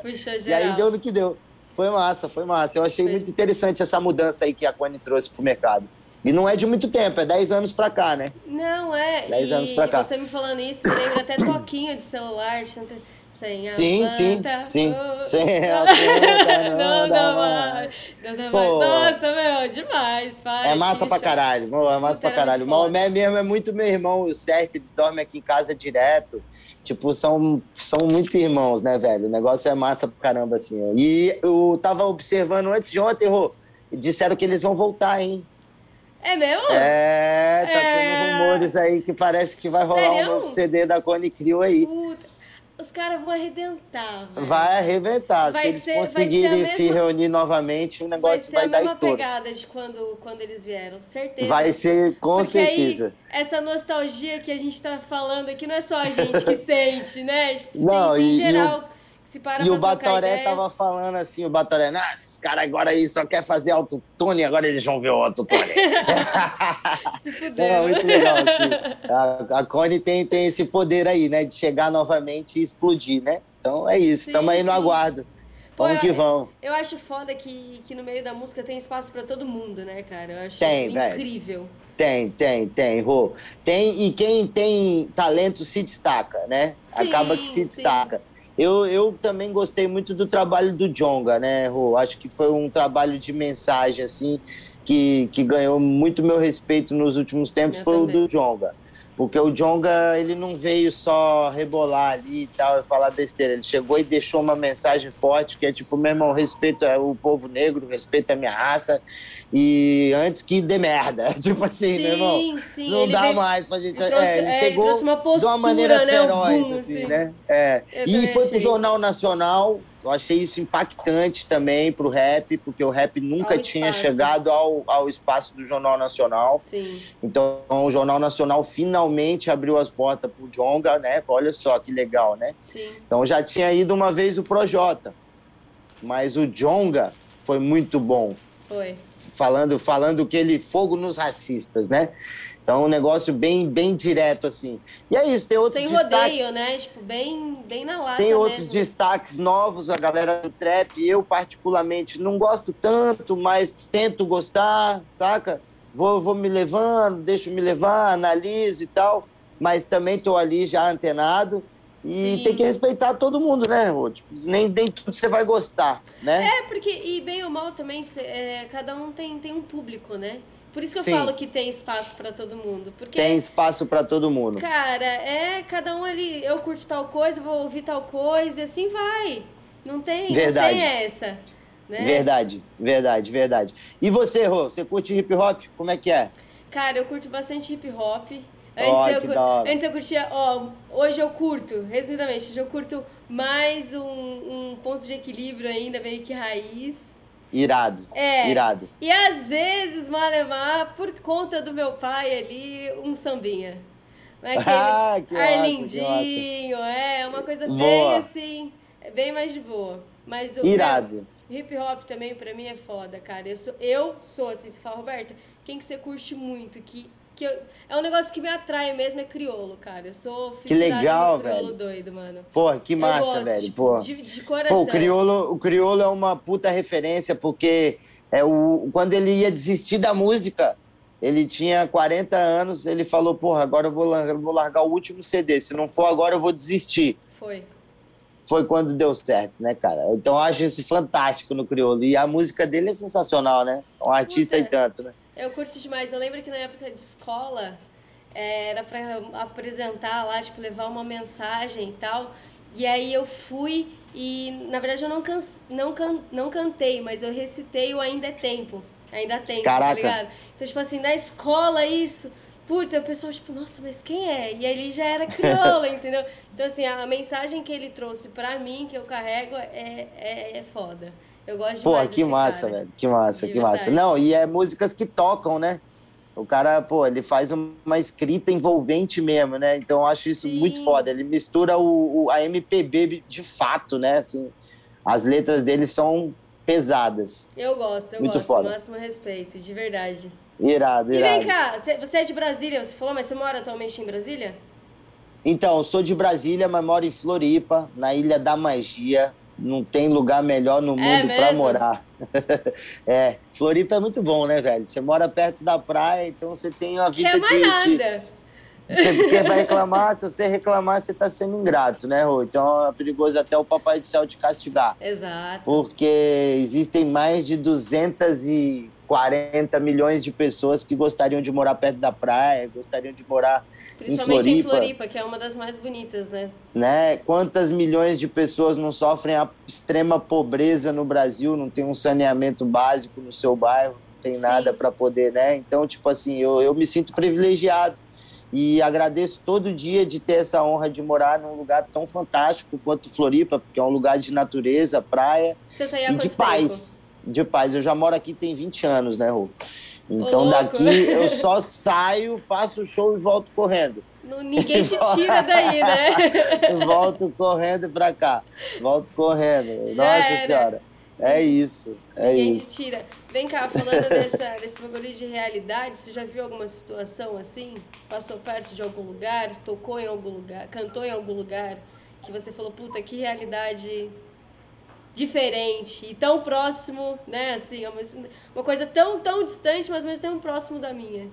Puxa, e aí deu no que deu. Foi massa, foi massa. Eu achei foi. muito interessante essa mudança aí que a Cone trouxe pro mercado. E não é de muito tempo, é dez anos pra cá, né? Não, é. dez anos pra cá. E você me falando isso, me lembra até toquinho de celular, sem a sim, planta, sim, oh. sim. Sem a planta, não, não dá mais. Não dá mais. Nossa, meu, demais, pai. É massa pra caralho, mano, é massa pra caralho. O Maomé mesmo é muito meu irmão, o Sert, eles dormem aqui em casa direto. Tipo, são, são muito irmãos, né, velho? O negócio é massa pra caramba, assim. Ó. E eu tava observando antes de ontem, Rô, disseram que eles vão voltar, hein? É mesmo? É, tá é... tendo rumores aí que parece que vai rolar Sério? um novo C D da Cone Crew aí. Puta. Os caras vão arrebentar. Véio. Vai arrebentar. Vai se eles ser, conseguirem mesma... se reunir novamente, o negócio vai, vai dar estouro. Vai ser a mesma pegada de quando, quando eles vieram, certeza. Vai ser, com Porque certeza. Aí, essa nostalgia que a gente tá falando aqui não é só a gente que sente, né? Não, tem, e, em geral, e o, que se para e o Batoré ideia. tava falando assim, o Batoré, ah, esses caras agora aí só querem fazer autotune, agora eles vão ver o autotune. Se fuderam. É muito legal, assim. A, a Cone tem, tem esse poder aí, né? De chegar novamente e explodir, né? Então é isso, estamos aí no aguardo. Vamos que vamos. Eu acho foda que, que no meio da música tem espaço pra todo mundo, né, cara? Eu acho tem, incrível. Véio. Tem, tem, tem, Rô. Tem, e quem tem talento se destaca, né? Sim, Acaba que se destaca. Sim. Eu, eu também gostei muito do trabalho do Djonga, né, Rô? Acho que foi um trabalho de mensagem, assim, que, que ganhou muito meu respeito nos últimos tempos, eu foi também. o do Djonga. Porque o Djonga, ele não veio só rebolar ali e tal, e falar besteira. Ele chegou e deixou uma mensagem forte, que é tipo, meu irmão, respeita o povo negro, respeita a minha raça, e antes que dê merda. Tipo assim, sim, meu irmão, sim, não dá veio, mais pra gente... Ele trouxe, é, ele é, chegou ele trouxe uma postura, de uma maneira né, feroz, boom, assim, sim. né? É. E foi achei. pro Jornal Nacional, eu achei isso impactante também pro rap, porque o rap nunca ao tinha espaço. chegado ao, ao espaço do Jornal Nacional. Sim. Então, o Jornal Nacional finalmente abriu as portas pro Djonga, né? Olha só que legal, né? Sim. Então, já tinha ido uma vez o Projota, mas o Djonga foi muito bom. Foi. Falando, falando que ele... Fogo nos racistas, né? Então, um negócio bem, bem direto, assim. E é isso, tem outros Sem destaques... Sem rodeio, né? Tipo, bem, bem na lata Tem outros mesmo. destaques novos, a galera do trap. Eu, particularmente, não gosto tanto, mas tento gostar, saca? Vou, vou me levando, deixo me levar, analiso e tal. Mas também tô ali já antenado. E Sim. tem que respeitar todo mundo, né, Rô? Tipo, nem, nem tudo você vai gostar, né? É, porque, e bem ou mal também, cê, é, cada um tem, tem um público, né? Por isso que Sim. eu falo que tem espaço pra todo mundo. Porque, tem espaço pra todo mundo. Cara, é cada um ali, eu curto tal coisa, vou ouvir tal coisa, e assim vai. Não tem, verdade. Não tem essa. Né? Verdade, verdade, verdade. E você, Rô, você curte hip hop? Como é que é? Cara, eu curto bastante hip hop. Antes, oh, eu, cur... Antes eu curtia, ó, oh, hoje eu curto, resumidamente, hoje eu curto mais um, um ponto de equilíbrio ainda, meio que raiz. Irado, é. irado. E às vezes, Malemar, por conta do meu pai ali, um sambinha. Aquele ah, que Arlindinho, nossa. é, uma coisa boa. bem assim, bem mais de boa. Mas o Irado. Meu, hip hop também pra mim é foda, cara. Eu sou, eu sou assim, você fala, Roberta, quem que você curte muito, que... Que eu, é um negócio que me atrai mesmo, é crioulo, cara. Eu sou fissurada no crioulo doido, mano. Porra, que massa, velho. Porra. De, de coração. Pô, o crioulo, o crioulo é uma puta referência, porque é o, quando ele ia desistir da música, ele tinha quarenta anos, ele falou, porra, agora eu vou, eu vou largar o último C D. Se não for agora, eu vou desistir. Foi. Foi quando deu certo, né, cara? Então eu acho isso fantástico no crioulo. E a música dele é sensacional, né? Um artista e tanto, né? Eu curto demais. Eu lembro que na época de escola é, era pra apresentar lá, tipo, levar uma mensagem e tal. E aí eu fui e, na verdade, eu não, can, não, can, não cantei, mas eu recitei o Ainda é Tempo. Ainda é Tempo, Caraca. tá ligado? Então, tipo assim, na escola isso... Putz, aí o pessoal, tipo, nossa, mas quem é? E ele já era crioula, entendeu? Então, assim, a mensagem que ele trouxe pra mim, que eu carrego, é, é, é foda. Eu gosto pô, demais que massa, cara. velho. Que massa, de que verdade. massa. Não, e é músicas que tocam, né? O cara, pô, ele faz uma escrita envolvente mesmo, né? Então eu acho isso Sim. muito foda. Ele mistura o, o, a M P B de fato, né? Assim, as letras dele são pesadas. Eu gosto, eu muito gosto. Foda. Máximo respeito, de verdade. Irado, irado. E vem cá, você é de Brasília, você falou, mas você mora atualmente em Brasília? Então, eu sou de Brasília, mas moro em Floripa, na Ilha da Magia. Não tem lugar melhor no mundo é pra morar. É, Floripa é muito bom, né, velho? Você mora perto da praia, então você tem uma vida... Não é mais nada. Você, você vai reclamar, se você reclamar, você tá sendo ingrato, né, Rô? Então é perigoso até o Papai do Céu te castigar. Exato. Porque existem mais de duzentos e quarenta milhões de pessoas que gostariam de morar perto da praia, gostariam de morar em Floripa. Principalmente em Floripa, que é uma das mais bonitas, né? Né? Quantas milhões de pessoas não sofrem a extrema pobreza no Brasil, não tem um saneamento básico no seu bairro, não tem Sim. nada para poder, né? Então, tipo assim, eu, eu me sinto privilegiado e agradeço todo dia de ter essa honra de morar num lugar tão fantástico quanto Floripa, porque é um lugar de natureza, praia Você tá aí há e de paz. Tempo? De paz, eu já moro aqui tem vinte anos, né, Rô? Então Ô, daqui eu só saio, faço o show e volto correndo. Não, ninguém te tira daí, né? Volto correndo pra cá, volto correndo. Já Nossa era. Senhora, é isso, é ninguém isso. Ninguém te tira. Vem cá, falando dessa, desse bagulho de realidade, você já viu alguma situação assim? Passou perto de algum lugar, tocou em algum lugar, cantou em algum lugar, que você falou, puta, que realidade... diferente e tão próximo, né, assim, uma coisa tão, tão distante, mas mesmo tão próximo da minha.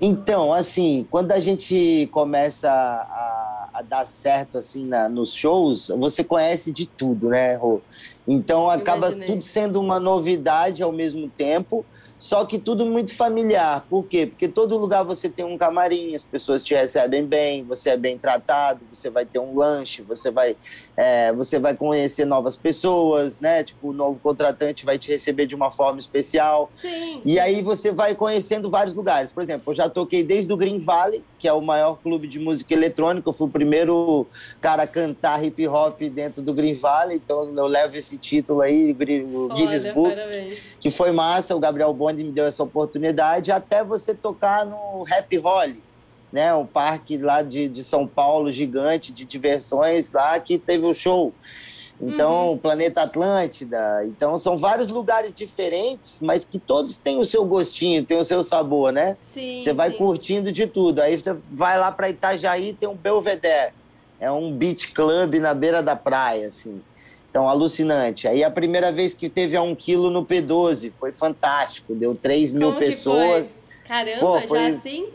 Então, assim, quando a gente começa a, a dar certo, assim, na, nos shows, você conhece de tudo, né, Rô? Então, acaba Imaginei. tudo sendo uma novidade ao mesmo tempo, só que tudo muito familiar. Por quê? Porque todo lugar você tem um camarim, as pessoas te recebem bem, você é bem tratado, você vai ter um lanche, você vai, é, você vai conhecer novas pessoas, né? Tipo, o novo contratante vai te receber de uma forma especial. Sim, sim. E aí você vai conhecendo vários lugares. Por exemplo, eu já toquei desde o Green Valley, que é o maior clube de música eletrônica. Eu fui o primeiro cara a cantar hip hop dentro do Green Valley. Então eu levo esse título aí, o Guinness Olha, Book, parabéns. Que foi massa, o Gabriel Boni me deu essa oportunidade, até você tocar no Happy Holly, né? Um parque lá de, de São Paulo, gigante, de diversões lá, que teve o show. Então, uhum. Planeta Atlântida. Então, são vários lugares diferentes, mas que todos têm o seu gostinho, tem o seu sabor, né? Sim, você vai sim. curtindo de tudo. Aí você vai lá para Itajaí, tem um Belvedere. É um beach club na beira da praia, assim. Então, alucinante. Aí, a primeira vez que teve a um quilo no P doze, foi fantástico. Deu três mil pessoas. Foi? Caramba, Pô, foi já assim?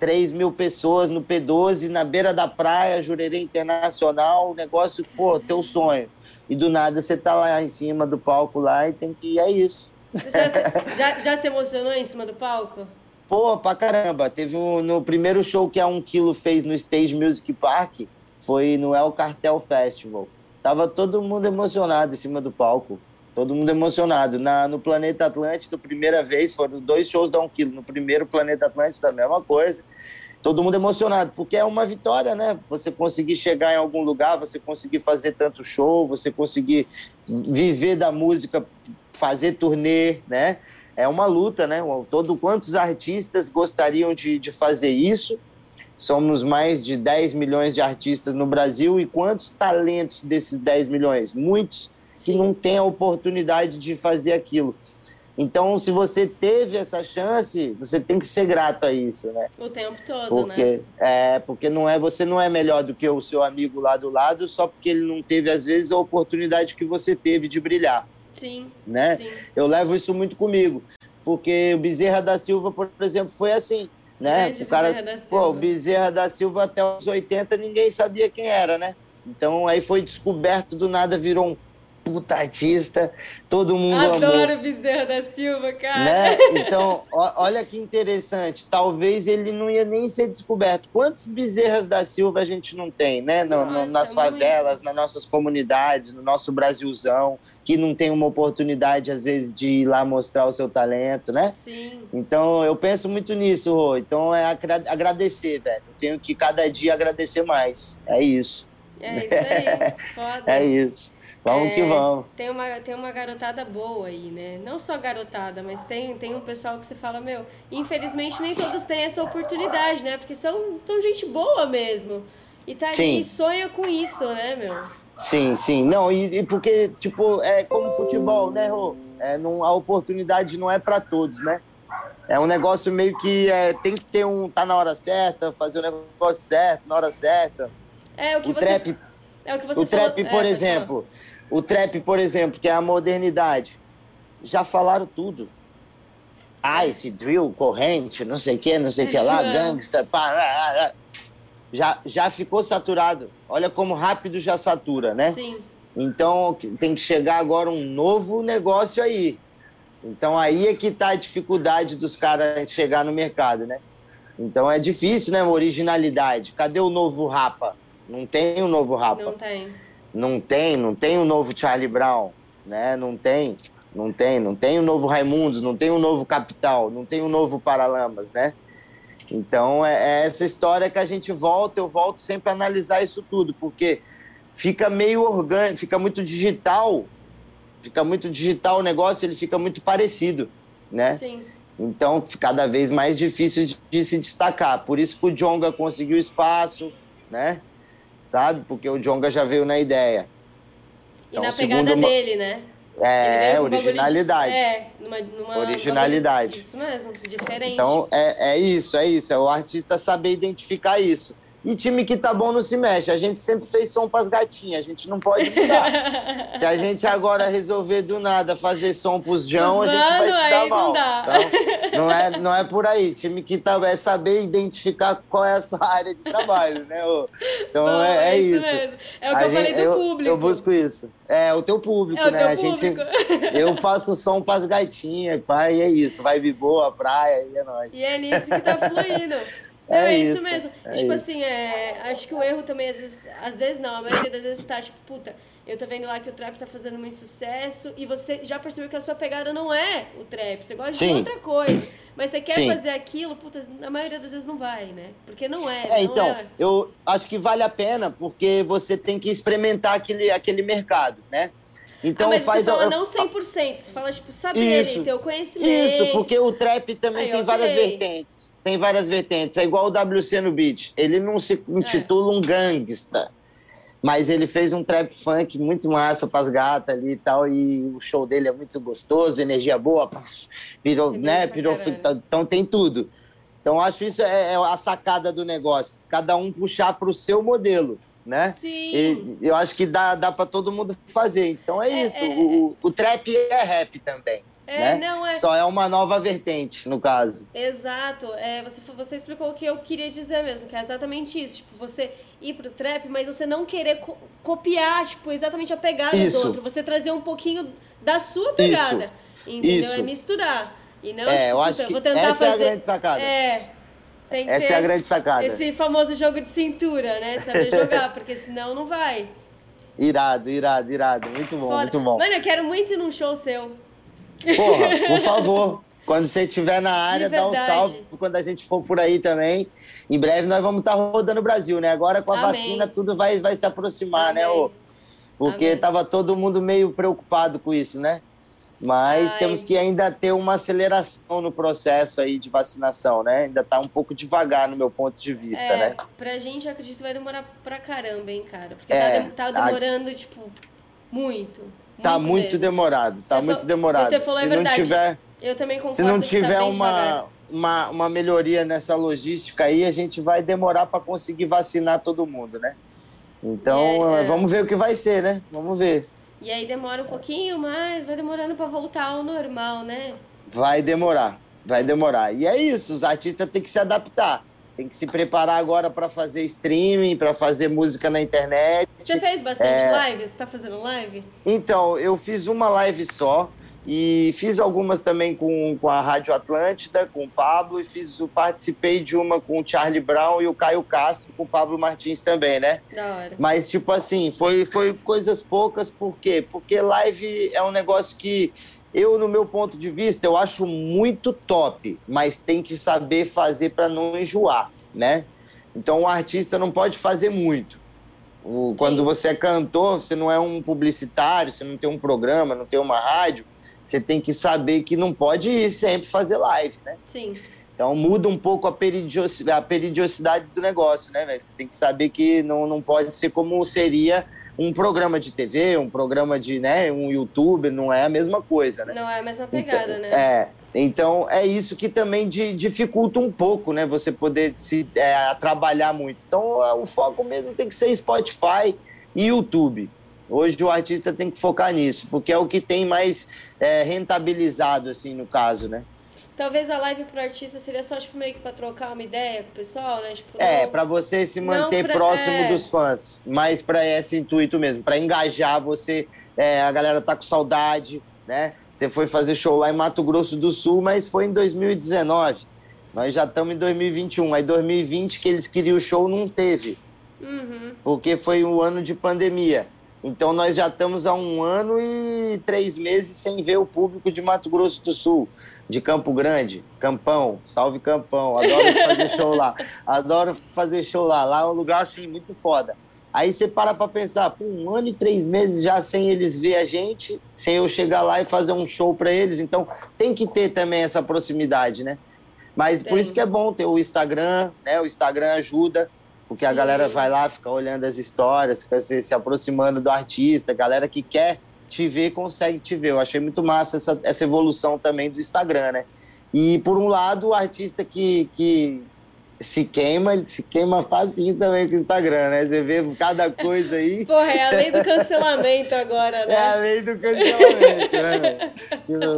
três mil pessoas no P doze, na beira da praia, Jurerê Internacional. O negócio, pô, teu sonho. E do nada, você tá lá em cima do palco lá e tem que... É isso. Você já, já, já se emocionou em cima do palco? Pô, pra caramba. Teve um, no primeiro show que a um quilo fez no Stage Music Park, foi no El Cartel Festival. Tava todo mundo emocionado em cima do palco. Todo mundo emocionado. Na, no Planeta Atlântida, primeira vez, foram dois shows da um quilo. No primeiro Planeta Atlântida, a mesma coisa. Todo mundo emocionado, porque é uma vitória, né? Você conseguir chegar em algum lugar, você conseguir fazer tanto show, você conseguir viver da música, fazer turnê, né? É uma luta, né? Todo, quantos artistas gostariam de, de fazer isso? Somos mais de dez milhões de artistas no Brasil, e quantos talentos desses dez milhões? Muitos que não têm a oportunidade de fazer aquilo. Então, se você teve essa chance, você tem que ser grato a isso, né? O tempo todo, porque, né? É, porque não é, você não é melhor do que o seu amigo lá do lado só porque ele não teve, às vezes, a oportunidade que você teve de brilhar. Sim, né? Sim. Eu levo isso muito comigo, porque o Bezerra da Silva, por exemplo, foi assim, né? Grande o cara, pô, o Bezerra da Silva até os oitenta ninguém sabia quem era, né? Então, aí foi descoberto, do nada virou um puta artista, todo mundo adoro o Bezerra da Silva, cara. Né? Então, ó, olha que interessante. Talvez ele não ia nem ser descoberto. Quantos Bezerras da Silva a gente não tem, né? No, Nossa, no, nas favelas, muito. Nas nossas comunidades, no nosso Brasilzão, que não tem uma oportunidade, às vezes, de ir lá mostrar o seu talento, né? Sim. Então, eu penso muito nisso, Rô. Então, é agradecer, velho. Eu tenho que, cada dia, agradecer mais. É isso. É isso aí. Foda. É isso. Vamos é, que vamos. Tem uma, tem uma garotada boa aí, né? Não só garotada, mas tem, tem um pessoal que você fala, meu, infelizmente nem todos têm essa oportunidade, né? Porque são, são gente boa mesmo. E tá sim. Aqui, sonha com isso, né, meu? Sim, sim. Não, e, e porque, tipo, é como futebol, né, Rô? É, não, a oportunidade não é pra todos, né? É um negócio meio que é, tem que ter um... Tá na hora certa, fazer o negócio certo, na hora certa. É, o que o você... Trap, é, o que você o falou... trap, por é, exemplo... O trap, por exemplo, que é a modernidade, já falaram tudo. Ah, esse drill, corrente, não sei o que, não sei o que lá, gangsta, pá, já, já ficou saturado. Olha como rápido já satura, né? Sim. Então, tem que chegar agora um novo negócio aí. Então, aí é que tá a dificuldade dos caras chegar no mercado, né? Então, é difícil, né? Originalidade. Cadê o novo Rapa? Não tem o novo Rapa. Não tem. Não tem, não tem o novo Charlie Brown, né? Não tem, não tem, não tem o novo Raimundos, não tem o novo Capital, não tem o novo Paralamas, né? Então, é, é essa história que a gente volta, eu volto sempre a analisar isso tudo, porque fica meio orgânico, fica muito digital, fica muito digital o negócio, ele fica muito parecido, né? Sim. Então, cada vez mais difícil de, de se destacar, por isso que o Djonga conseguiu espaço, né? Sabe? Porque o Djonga já veio na ideia. E então, na pegada segundo... dele, né? É, originalidade. De... É, numa, numa... originalidade. Isso mesmo, diferente. Então, é, é isso, é isso. É o artista saber identificar isso. E time que tá bom não se mexe. A gente sempre fez som pras gatinhas, a gente não pode mudar. Se a gente agora resolver do nada fazer som pros Jão, a gente vai se dar mal. Não dá. Então, não, é, não é por aí. Time que tá é saber identificar qual é a sua área de trabalho, né? Então bom, é, é isso. Mesmo. É o que a eu gente, falei do eu, público. Eu busco isso. É o teu público, é o né? Teu a gente, público. Eu faço som pras gatinhas, pai, é isso. Vai boa, praia, e é nóis. E é nisso que tá fluindo. Não, é, é isso, isso mesmo. É tipo isso. Assim, é, acho que o erro também, às vezes, às vezes não, a maioria das vezes tá tipo, puta, eu tô vendo lá que o trap tá fazendo muito sucesso e você já percebeu que a sua pegada não é o trap, você gosta Sim. de outra coisa, mas você quer Sim. fazer aquilo, puta, na maioria das vezes não vai, né? Porque não é. É, não então, é... eu acho que vale a pena porque você tem que experimentar aquele, aquele mercado, né? Então, ah, mas faz você fala eu, não cem por cento, você fala, tipo, saber, isso, ter o conhecimento. Isso, porque o trap também Ai, tem várias sei. vertentes. Tem várias vertentes. É igual o dáblio cê no beat. Ele não se intitula é. um gangsta, mas ele fez um trap funk muito massa pras gatas ali e tal, e o show dele é muito gostoso, energia boa, pirou, é né, pirou, então tem tudo. Então, acho isso é, é a sacada do negócio. Cada um puxar pro seu modelo. Né? Sim. E eu acho que dá, dá pra todo mundo fazer. Então é, é isso. É, o, o trap é rap também. É, né? Não, é... Só é uma nova vertente, no caso. Exato. É, você, você explicou o que eu queria dizer mesmo, que é exatamente isso. Tipo, você ir pro trap, mas você não querer co- copiar, tipo, exatamente a pegada isso. do outro. Você trazer um pouquinho da sua pegada. Isso. Entendeu? Isso. É misturar. E não, é, eu acho que vou tentar essa fazer... é a grande sacada. É, tem que essa ser é a grande sacada. Esse famoso jogo de cintura, né? Saber jogar, porque senão não vai. Irado, irado, irado. Muito bom, Fora. muito bom. Mano, eu quero muito ir num show seu. Porra, por favor. Quando você estiver na área, dá um salve. Quando a gente for por aí também. Em breve nós vamos estar rodando o Brasil, né? Agora com a Amém. vacina tudo vai, vai se aproximar, Amém. né? Ô? Porque Amém. tava todo mundo meio preocupado com isso, né? Mas Ai. temos que ainda ter uma aceleração no processo aí de vacinação, né? Ainda tá um pouco devagar no meu ponto de vista, é, né? Pra gente, eu acredito que vai demorar pra caramba, hein, cara? Porque é, tá demorando, a... tipo, muito. Tá muito, muito demorado, tá você muito fal... demorado. Você falou, é se verdade. Não tiver... Eu também concordo. Se não tiver tá uma, uma, uma melhoria nessa logística aí, a gente vai demorar pra conseguir vacinar todo mundo, né? Então, é, é. vamos ver o que vai ser, né? Vamos ver. E aí demora um pouquinho mais, vai demorando para voltar ao normal, né? Vai demorar, vai demorar. E é isso, os artistas têm que se adaptar. Tem que se preparar agora para fazer streaming, para fazer música na internet. Você fez bastante é... live? Você tá fazendo live? Então, eu fiz uma live só e fiz algumas também com, com a Rádio Atlântida, com o Pablo, e fiz, eu participei de uma com o Charlie Brown e o Caio Castro, com o Pablo Martins também, né? Da hora. Mas, tipo assim, foi, foi coisas poucas. Por quê? Porque live é um negócio que eu, no meu ponto de vista, eu acho muito top, mas tem que saber fazer para não enjoar, né? Então, o artista não pode fazer muito. O, quando você é cantor, você não é um publicitário, você não tem um programa, não tem uma rádio, você tem que saber que não pode ir sempre fazer live, né? Sim. Então muda um pouco a periodicidade, a periodicidade do negócio, né, velho? Você tem que saber que não, não pode ser como seria um programa de T V, um programa de, né, um YouTube, não é a mesma coisa, né? Não é a mesma pegada, então, né? É. Então é isso que também de, dificulta um pouco, né? Você poder se é, trabalhar muito. Então o foco mesmo tem que ser Spotify e YouTube. Hoje o artista tem que focar nisso, porque é o que tem mais é, rentabilizado, assim, no caso, né? Talvez a live pro artista seria só, tipo, meio que pra trocar uma ideia com o pessoal, né? Tipo, é, não... pra você se manter pra... próximo é... dos fãs, mas pra esse intuito mesmo, pra engajar você, é, a galera tá com saudade, né? Você foi fazer show lá em Mato Grosso do Sul, mas foi em dois mil e dezenove, nós já estamos em dois mil e vinte e um, aí dois mil e vinte que eles queriam o show não teve, uhum. porque foi um ano de pandemia. Então, nós já estamos há um ano e três meses sem ver o público de Mato Grosso do Sul, de Campo Grande, Campão, salve Campão, adoro fazer show lá, adoro fazer show lá, lá é um lugar, assim, muito foda. Aí você para pra pensar, pô, um ano e três meses já sem eles ver a gente, sem eu chegar lá e fazer um show pra eles, então tem que ter também essa proximidade, né? Mas tem. Por isso que é bom ter o Instagram, né, o Instagram ajuda, porque a galera vai lá, fica olhando as histórias, fica se, se aproximando do artista, a galera que quer te ver, consegue te ver. Eu achei muito massa essa, essa evolução também do Instagram, né? E, por um lado, o artista que, que se queima, ele se queima facinho também com o Instagram, né? Você vê cada coisa aí... Porra, é a lei do cancelamento agora, né? É a lei do cancelamento, né?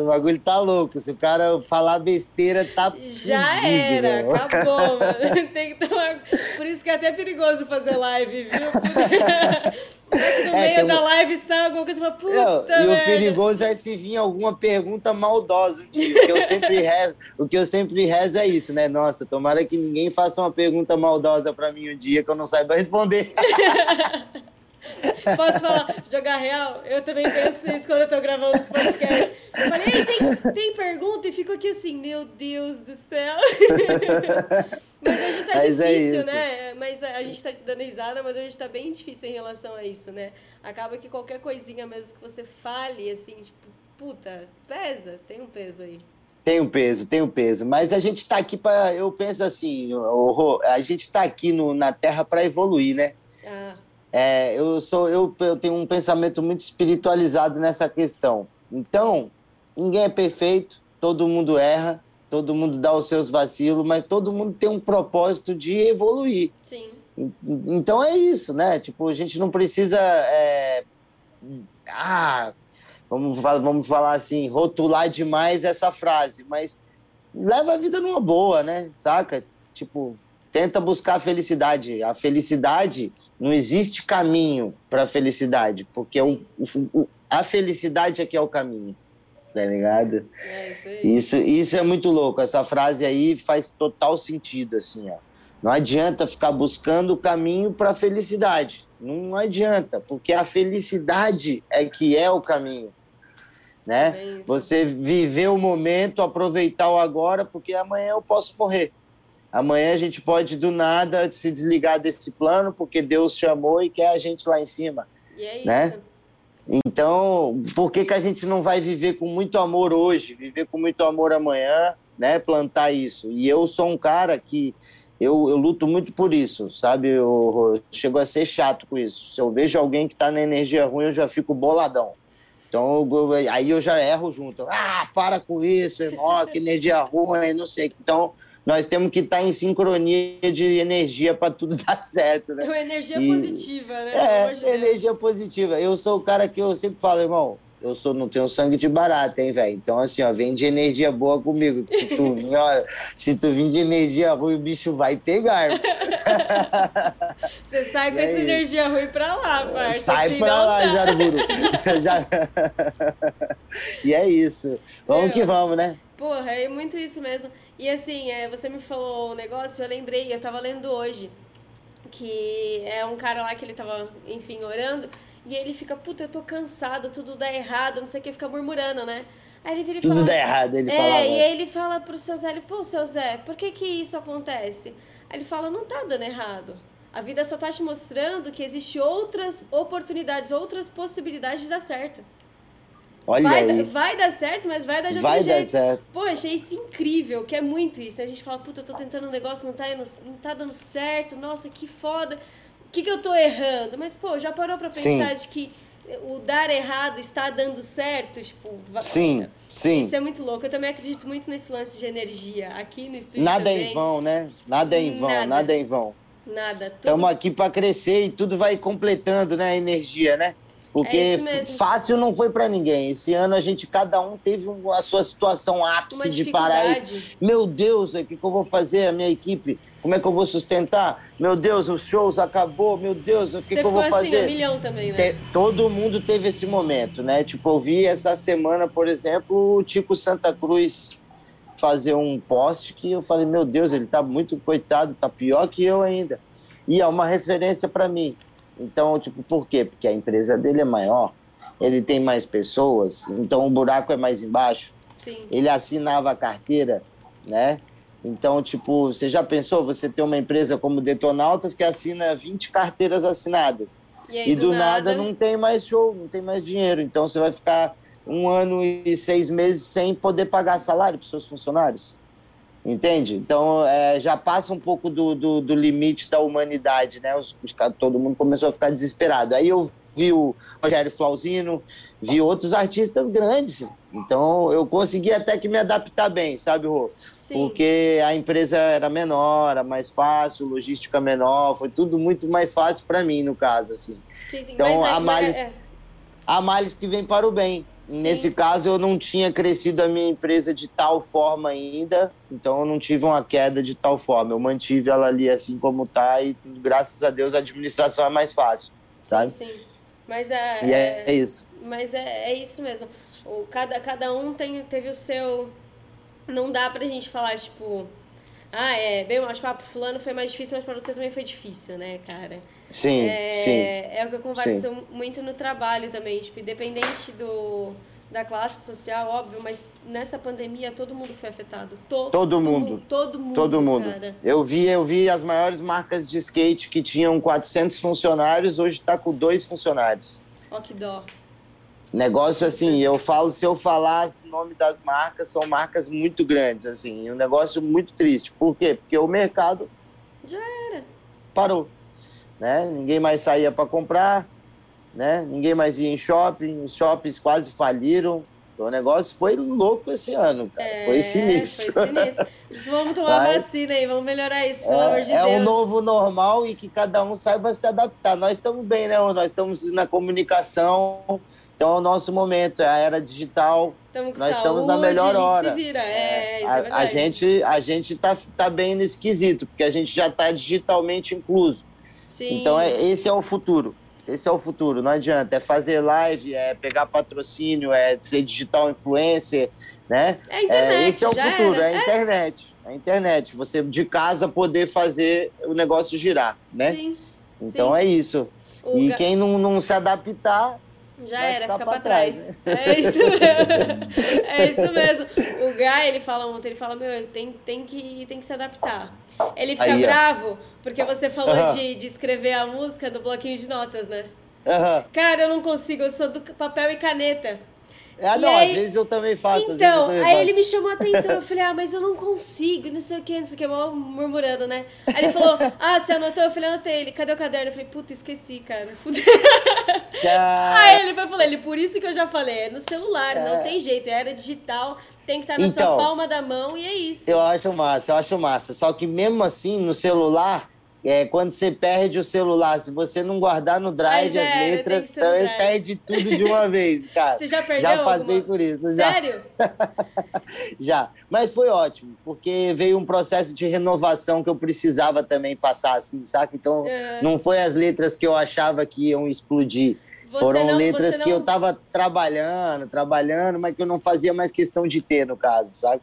O bagulho tá louco, se o cara falar besteira, tá Já fudido, era, mano. Acabou, mano. Tem que tomar... Por isso que é até perigoso fazer live, viu? Porque... No meio é, um... da live sai alguma coisa, uma puta, não, e o perigoso é se vir alguma pergunta maldosa, tipo, o que eu sempre rezo, o que eu sempre rezo é isso, né? Nossa, tomara que ninguém faça uma pergunta maldosa pra mim um dia que eu não saiba responder. Posso falar, jogar real? Eu também penso isso quando eu tô gravando os podcasts. Eu falei, ei, tem, tem pergunta? E fico aqui assim, meu Deus do céu. Mas hoje tá mas difícil, é né? Mas a gente tá dando risada, mas hoje tá bem difícil em relação a isso, né? Acaba que qualquer coisinha mesmo que você fale, assim, tipo, puta, pesa, tem um peso aí. Tem um peso, tem um peso. Mas a gente tá aqui pra, eu penso assim, a gente tá aqui no, na Terra pra evoluir, né? Ah. É, eu, sou, eu, eu tenho um pensamento muito espiritualizado nessa questão. Então, ninguém é perfeito, todo mundo erra, todo mundo dá os seus vacilos, mas todo mundo tem um propósito de evoluir. Sim. Então é isso, né? Tipo, a gente não precisa... É... Ah, vamos, vamos falar assim, rotular demais essa frase, mas leva a vida numa boa, né? Saca? Tipo, tenta buscar a felicidade. A felicidade... Não existe caminho para a felicidade, porque o, o, a felicidade é que é o caminho. tá ligado? É, isso, aí. Isso, isso é muito louco, essa frase aí faz total sentido, assim, ó. Não adianta ficar buscando o caminho para a felicidade, não adianta, porque a felicidade é que é o caminho, né? É você viver o momento, aproveitar o agora, porque amanhã eu posso morrer. Amanhã a gente pode, do nada, se desligar desse plano, porque Deus chamou e quer a gente lá em cima. E é isso. Né? Então, por que, que a gente não vai viver com muito amor hoje, viver com muito amor amanhã, né? Plantar isso. E eu sou um cara que eu, eu luto muito por isso, sabe? Eu, eu chego a ser chato com isso. Se eu vejo alguém que está na energia ruim, eu já fico boladão. Então, eu, aí eu já erro junto. Ah, para com isso, irmão, que energia ruim, não sei. Então... nós temos que estar em sincronia de energia para tudo dar certo, né? É uma energia e... positiva, né? É, energia Deus. Positiva. Eu sou o cara que eu sempre falo, irmão, eu sou, não tenho sangue de barata, hein, velho? Então, assim, ó, vem de energia boa comigo. Se tu vir, ó, se tu vir de energia ruim, o bicho vai pegar, irmão. Você sai com é essa isso. energia ruim pra lá, parça. Sai pra lá, tá. Jaruburu. Já... E é isso. Vamos Meu. que vamos, né? Porra, é muito isso mesmo. E assim, é, você me falou um negócio, eu lembrei, eu tava lendo hoje, que é um cara lá que ele tava, enfim, orando, e ele fica, puta, eu tô cansado, tudo dá errado, não sei o que, fica murmurando, né? Aí ele vira e fala... Tudo dá errado, ele é, fala. É, e aí ele fala pro seu Zé, ele, pô, seu Zé, por que que isso acontece? Aí ele fala, não tá dando errado. A vida só tá te mostrando que existem outras oportunidades, outras possibilidades de dar certo. Olha vai, aí. Vai dar certo, mas vai dar de vai outro jeito. Vai dar certo. Pô, achei isso incrível, que é muito isso. A gente fala, puta, eu tô tentando um negócio, não tá, não tá dando certo, nossa, que foda. O que que eu tô errando? Mas, pô, já parou pra pensar sim. de que o dar errado está dando certo? Tipo, sim, sim. Isso é muito louco. Eu também acredito muito nesse lance de energia. Aqui no estúdio Nada também. é em vão, né? Nada é em vão, nada, nada é em vão. Nada. Estamos tudo... aqui pra crescer e tudo vai completando, né, a energia, né? Porque é fácil não foi pra ninguém. Esse ano a gente, cada um teve a sua situação ápice de parar e... Meu Deus, o que eu vou fazer? A minha equipe, como é que eu vou sustentar? Meu Deus, os shows acabou. Meu Deus, o que, que eu vou fazer? Você ficou assim, um milhão também, né? Te... Todo mundo teve esse momento, né? Tipo, eu vi essa semana, por exemplo, o Tico Santa Cruz fazer um post que eu falei, meu Deus, ele tá muito coitado, tá pior que eu ainda. E é uma referência pra mim. Então, tipo, por quê? Porque a empresa dele é maior, ele tem mais pessoas, então o buraco é mais embaixo. Sim. Ele assinava a carteira, né? Então, tipo, você já pensou? Você tem uma empresa como Detonautas que assina vinte carteiras assinadas. E, aí, e do, do nada... nada não tem mais show, não tem mais dinheiro. Então, você vai ficar um ano e seis meses sem poder pagar salário para os seus funcionários. Entende? Então, é, já passa um pouco do, do, do limite da humanidade, né? Os, os, todo mundo começou a ficar desesperado. Aí eu vi o Rogério Flauzino, vi outros artistas grandes. Então, eu consegui até que me adaptar bem, sabe, Rô? Sim. Porque a empresa era menor, era mais fácil, logística menor, foi tudo muito mais fácil para mim, no caso, assim. Sim, sim. Então, mas, a, males, é... a males que vem para o bem. Nesse Sim. caso, eu não tinha crescido a minha empresa de tal forma ainda, então eu não tive uma queda de tal forma. Eu mantive ela ali assim como tá e, graças a Deus, a administração é mais fácil, sabe? Sim, sim. Mas é, e é, é isso. Mas é, é isso mesmo. O, cada, cada um tem, teve o seu... Não dá pra gente falar, tipo... Ah, é, bem, mas para fulano foi mais difícil, mas para você também foi difícil, né, cara? Sim, é, sim. É o que eu converso sim. muito no trabalho também, tipo, independente do, da classe social, óbvio, mas nessa pandemia todo mundo foi afetado. Todo, todo mundo. Todo mundo, todo mundo. Cara. Eu vi, eu vi as maiores marcas de skate que tinham quatrocentos funcionários, hoje tá com dois funcionários. Ó que dó. Negócio assim, eu falo, se eu falar o nome das marcas, são marcas muito grandes, assim, um negócio muito triste. Por quê? Porque o mercado já era. Parou, né? Ninguém mais saía para comprar, né? Ninguém mais ia em shopping, os shoppings quase faliram. Então, o negócio foi louco esse ano, cara. É, foi sinistro. Foi sinistro. Vamos tomar Mas, vacina aí, vamos melhorar isso, pelo é, amor de é Deus. É um novo normal e que cada um saiba se adaptar. Nós estamos bem, né? Nós estamos na comunicação... Então, é o nosso momento, é a era digital. Estamos com Nós saúde, estamos na melhor hora. A gente se vira. É, é, a, é a gente, a gente tá, tá bem nesse quesito, porque a gente já está digitalmente incluso. Sim. Então, é, esse é o futuro. Esse é o futuro, não adianta. É fazer live, é pegar patrocínio, é ser digital influencer, né? É a internet, é, esse é o futuro, era. é a internet. É a internet, você de casa poder fazer o negócio girar, né? Sim. Então Sim. é isso. O e ga... quem não, não se adaptar... Já vai era, ficar fica pra trás. trás. Né? É isso mesmo. É isso mesmo. O Guy, ele fala ontem, ele fala, meu, ele tem, tem, que, tem que se adaptar. Ele fica Aí, bravo, porque você falou uh-huh. de, de escrever a música do bloquinho de notas, né? Uh-huh. Cara, eu não consigo, eu sou do papel e caneta. Ah, e não, aí... às vezes eu também faço. Então, também aí faço. Ele me chamou a atenção, eu falei, ah, mas eu não consigo, não sei o que, não sei o que, murmurando, né? Aí ele falou, ah, você anotou? Eu falei, anotei. Ele, cadê o caderno? Eu falei, puta, esqueci, cara, fudeu. Ah. Aí ele foi falando, ele, por isso que eu já falei, é no celular, é. não tem jeito, era digital, tem que estar na então, sua palma da mão e é isso. Eu acho massa, eu acho massa, só que mesmo assim, no celular... É, quando você perde o celular, se você não guardar no drive é, as letras, então perde tudo de uma vez, cara. Você já perdeu? Já passei alguma... por isso. Já. Sério? Já. Mas foi ótimo, porque veio um processo de renovação que eu precisava também passar, assim, saca? Então, é. não foi as letras que eu achava que iam explodir. Você Foram não, letras não... que eu tava trabalhando, trabalhando, mas que eu não fazia mais questão de ter, no caso, sabe?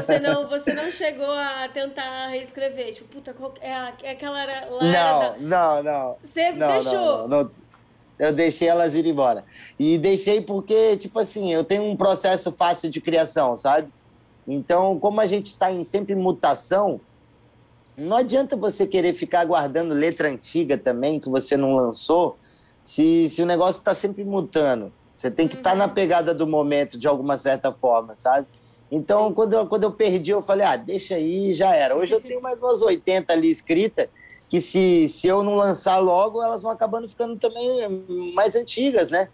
Você não, você não chegou a tentar reescrever, tipo, puta, qual é, a, é aquela... Lara não, da... não, não. Você não, deixou? Não, não, não. Eu deixei elas ir embora. E deixei porque, tipo assim, eu tenho um processo fácil de criação, sabe? Então, como a gente está em sempre mutação, não adianta você querer ficar guardando letra antiga também, que você não lançou, se, se o negócio está sempre mutando. Você tem que estar uhum. tá na pegada do momento, de alguma certa forma, sabe? Então, quando eu, quando eu perdi, eu falei, ah, deixa aí, já era. Hoje eu tenho mais umas oitenta ali escritas, que se, se eu não lançar logo, elas vão acabando ficando também mais antigas, né?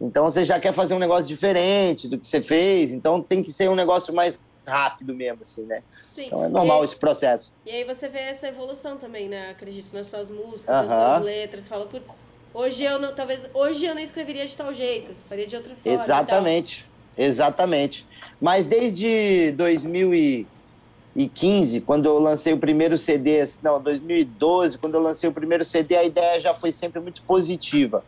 Então, você já quer fazer um negócio diferente do que você fez, então tem que ser um negócio mais rápido mesmo, assim, né? Sim. Então, é normal aí, esse processo. E aí você vê essa evolução também, né? Acredito nas suas músicas, uh-huh. nas suas letras, fala, putz, hoje eu não, talvez, hoje eu não escreveria de tal jeito, faria de outra forma. Exatamente. Exatamente. Mas desde dois mil e quinze, quando eu lancei o primeiro C D, não, dois mil e doze, quando eu lancei o primeiro C D, a ideia já foi sempre muito positiva.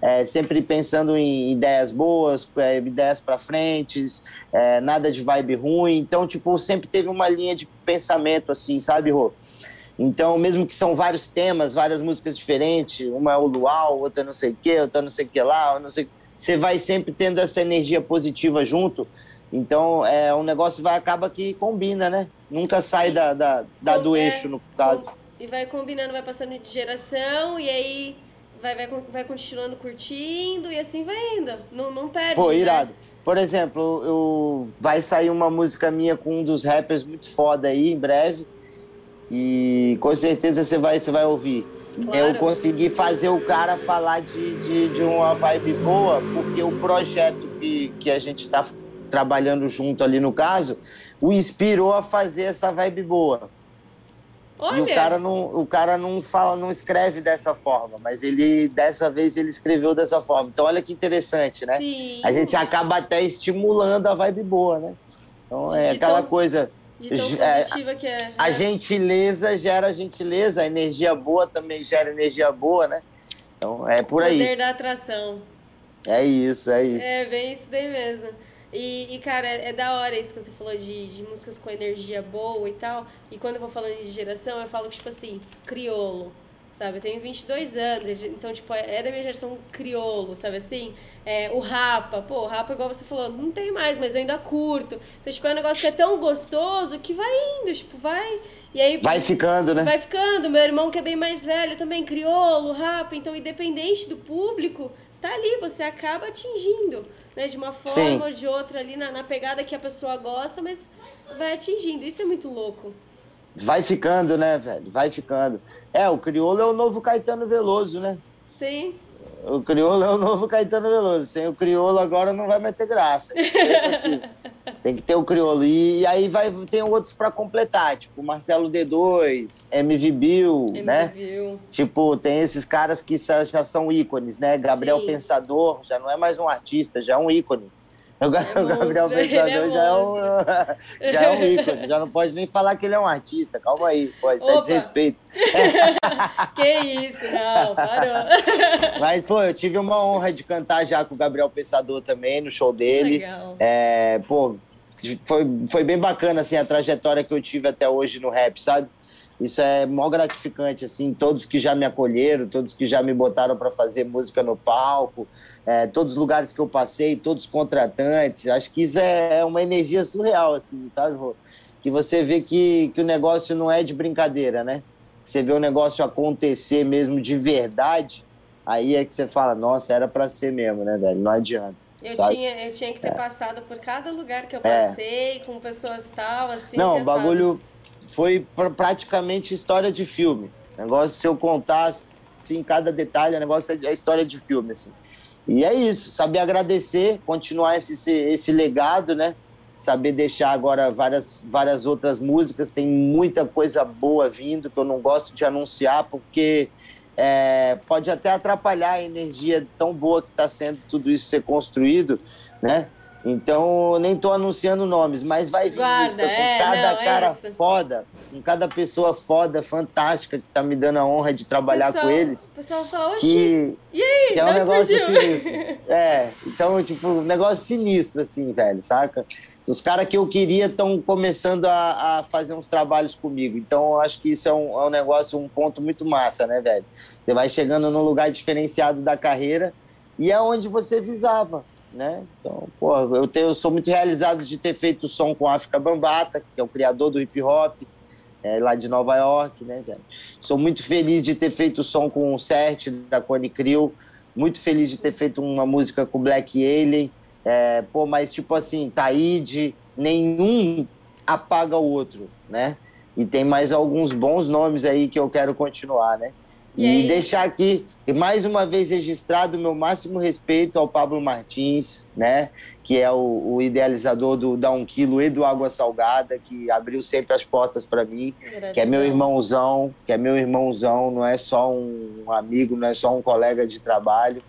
É, sempre pensando em ideias boas, é, ideias para frente, é, nada de vibe ruim. Então, tipo, sempre teve uma linha de pensamento, assim, sabe, Rô? Então, mesmo que são vários temas, várias músicas diferentes, uma é o Luau, outra não sei o quê, outra não sei o que lá, não sei o que. Você vai sempre tendo essa energia positiva junto, então é, o negócio vai, acaba que combina, né? Nunca sai da, da, da do eixo, no caso. E vai combinando, vai passando de geração, e aí vai, vai, vai continuando curtindo, e assim vai indo, não, não perde. Pô, irado. Né? Por exemplo, eu, vai sair uma música minha com um dos rappers muito foda aí, em breve, e com certeza você vai, você vai ouvir. Claro. Eu consegui fazer o cara falar de, de, de uma vibe boa, porque o projeto que, que a gente está trabalhando junto ali no caso, o inspirou a fazer essa vibe boa. Olha. E o cara, não, o cara não, fala, não escreve dessa forma, mas ele, dessa vez ele escreveu dessa forma. Então olha que interessante, né? Sim. A gente acaba até estimulando a vibe boa, né? Então é de aquela tão... coisa... De tão positiva que é, né? A gentileza gera gentileza, a energia boa também gera energia boa, né? Então é por aí. O poder da atração. É isso, é isso. É bem isso daí mesmo. E, e cara, é, é da hora isso que você falou de, de músicas com energia boa e tal. E quando eu vou falando de geração, eu falo, tipo assim, criolo. Sabe, eu tenho vinte e dois anos, então, tipo, é da minha geração criolo, sabe assim? É, o Rapa, pô, o Rapa, igual você falou, não tem mais, mas eu ainda curto. Então, tipo, é um negócio que é tão gostoso que vai indo, tipo, vai... E aí, vai ficando, né? Vai ficando. Meu irmão, que é bem mais velho, também criolo, Rapa, então, independente do público, tá ali, você acaba atingindo, né? De uma forma Sim. ou de outra ali, na, na pegada que a pessoa gosta, mas vai atingindo. Isso é muito louco. Vai ficando, né, velho? Vai ficando. É, o crioulo é o novo Caetano Veloso, né? Sim. O crioulo é o novo Caetano Veloso. Sem o crioulo agora não vai mais ter graça. Pensa assim. Tem que ter o crioulo. E aí vai, tem outros pra completar, tipo Marcelo D dois, M V Bill, M V né? Bill. Tipo, tem esses caras que já são ícones, né? Gabriel Sim. Pensador já não é mais um artista, já é um ícone. O Gabriel Pensador já é, um, já é um ícone, já não pode nem falar que ele é um artista, calma aí, pô, isso é desrespeito. Que isso, não, parou. Mas, pô, eu tive uma honra de cantar já com o Gabriel Pensador também, no show dele. Legal. É, pô, foi, foi bem bacana, assim, a trajetória que eu tive até hoje no rap, sabe? Isso é mó gratificante, assim, todos que já me acolheram, todos que já me botaram para fazer música no palco, é, todos os lugares que eu passei, todos os contratantes, acho que isso é uma energia surreal, assim, sabe, Rô? Que você vê que, que o negócio não é de brincadeira, né? Que você vê o negócio acontecer mesmo de verdade, aí é que você fala, nossa, era para ser mesmo, né, velho? Não adianta. Eu tinha, eu tinha que ter é. passado por cada lugar que eu passei, é. com pessoas tal, assim, não, o bagulho... Sabe? Foi pra, praticamente história de filme. Negócio, se eu contar assim, cada detalhe, o negócio é, é história de filme. Assim. E é isso, saber agradecer, continuar esse, esse, esse legado, né? Saber deixar agora várias, várias outras músicas. Tem muita coisa boa vindo que eu não gosto de anunciar, porque é, pode até atrapalhar a energia tão boa que está sendo tudo isso ser construído, né? Então, nem tô anunciando nomes, mas vai vir Guarda, música com é, cada não, cara é foda, com cada pessoa foda, fantástica, que tá me dando a honra de trabalhar pessoal, com eles. O pessoal fala, oxi, e aí, que é um negócio surgiu. Sinistro. É, então, tipo, um negócio sinistro, assim, velho, saca? Os caras que eu queria estão começando a, a fazer uns trabalhos comigo. Então, eu acho que isso é um, é um negócio, um ponto muito massa, né, velho? Você vai chegando num lugar diferenciado da carreira e é onde você visava. Né? Então, pô, eu, tenho, eu sou muito realizado de ter feito o som com a Afrika Bambaataa, que é o criador do hip hop, é, lá de Nova York, né, velho? Sou muito feliz de ter feito o som com o Sert, da Cone Crew, muito feliz de ter feito uma música com o Black Alien, é, pô, mas tipo assim, Taíde, nenhum apaga o outro, né? E tem mais alguns bons nomes aí que eu quero continuar, né? E, e deixar aqui, mais uma vez, registrado o meu máximo respeito ao Pablo Martins, né? Que é o, o idealizador do da um quilo e do Água Salgada, que abriu sempre as portas para mim, Gratidão. que é meu irmãozão, que é meu irmãozão, não é só um amigo, não é só um colega de trabalho.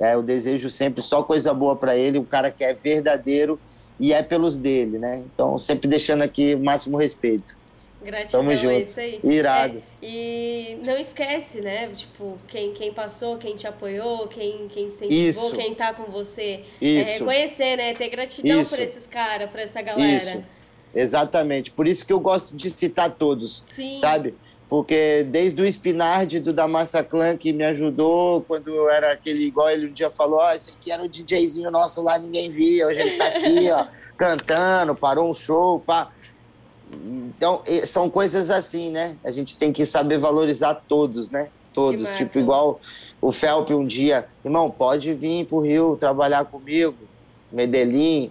É, eu desejo sempre só coisa boa para ele, o cara que é verdadeiro e é pelos dele, né? Então, sempre deixando aqui o máximo respeito. Gratidão, Tamo junto. É isso aí. Irado. É, e não esquece, né? Tipo, quem, quem passou, quem te apoiou, quem, quem te incentivou, isso. quem tá com você. Isso. É reconhecer, né? Ter gratidão isso. por esses caras, por essa galera. Isso. Exatamente. Por isso que eu gosto de citar todos, Sim. sabe? Porque desde o Spinardi, do da Massa Clã, que me ajudou, quando eu era aquele igual, ele um dia falou, ó, oh, esse aqui era um DJzinho nosso lá, ninguém via, hoje ele tá aqui, ó, cantando, parou um show, pá... Então, são coisas assim, né? A gente tem que saber valorizar todos, né? Todos. Tipo, igual o Felp um dia. Irmão, pode vir pro Rio trabalhar comigo, Medellín.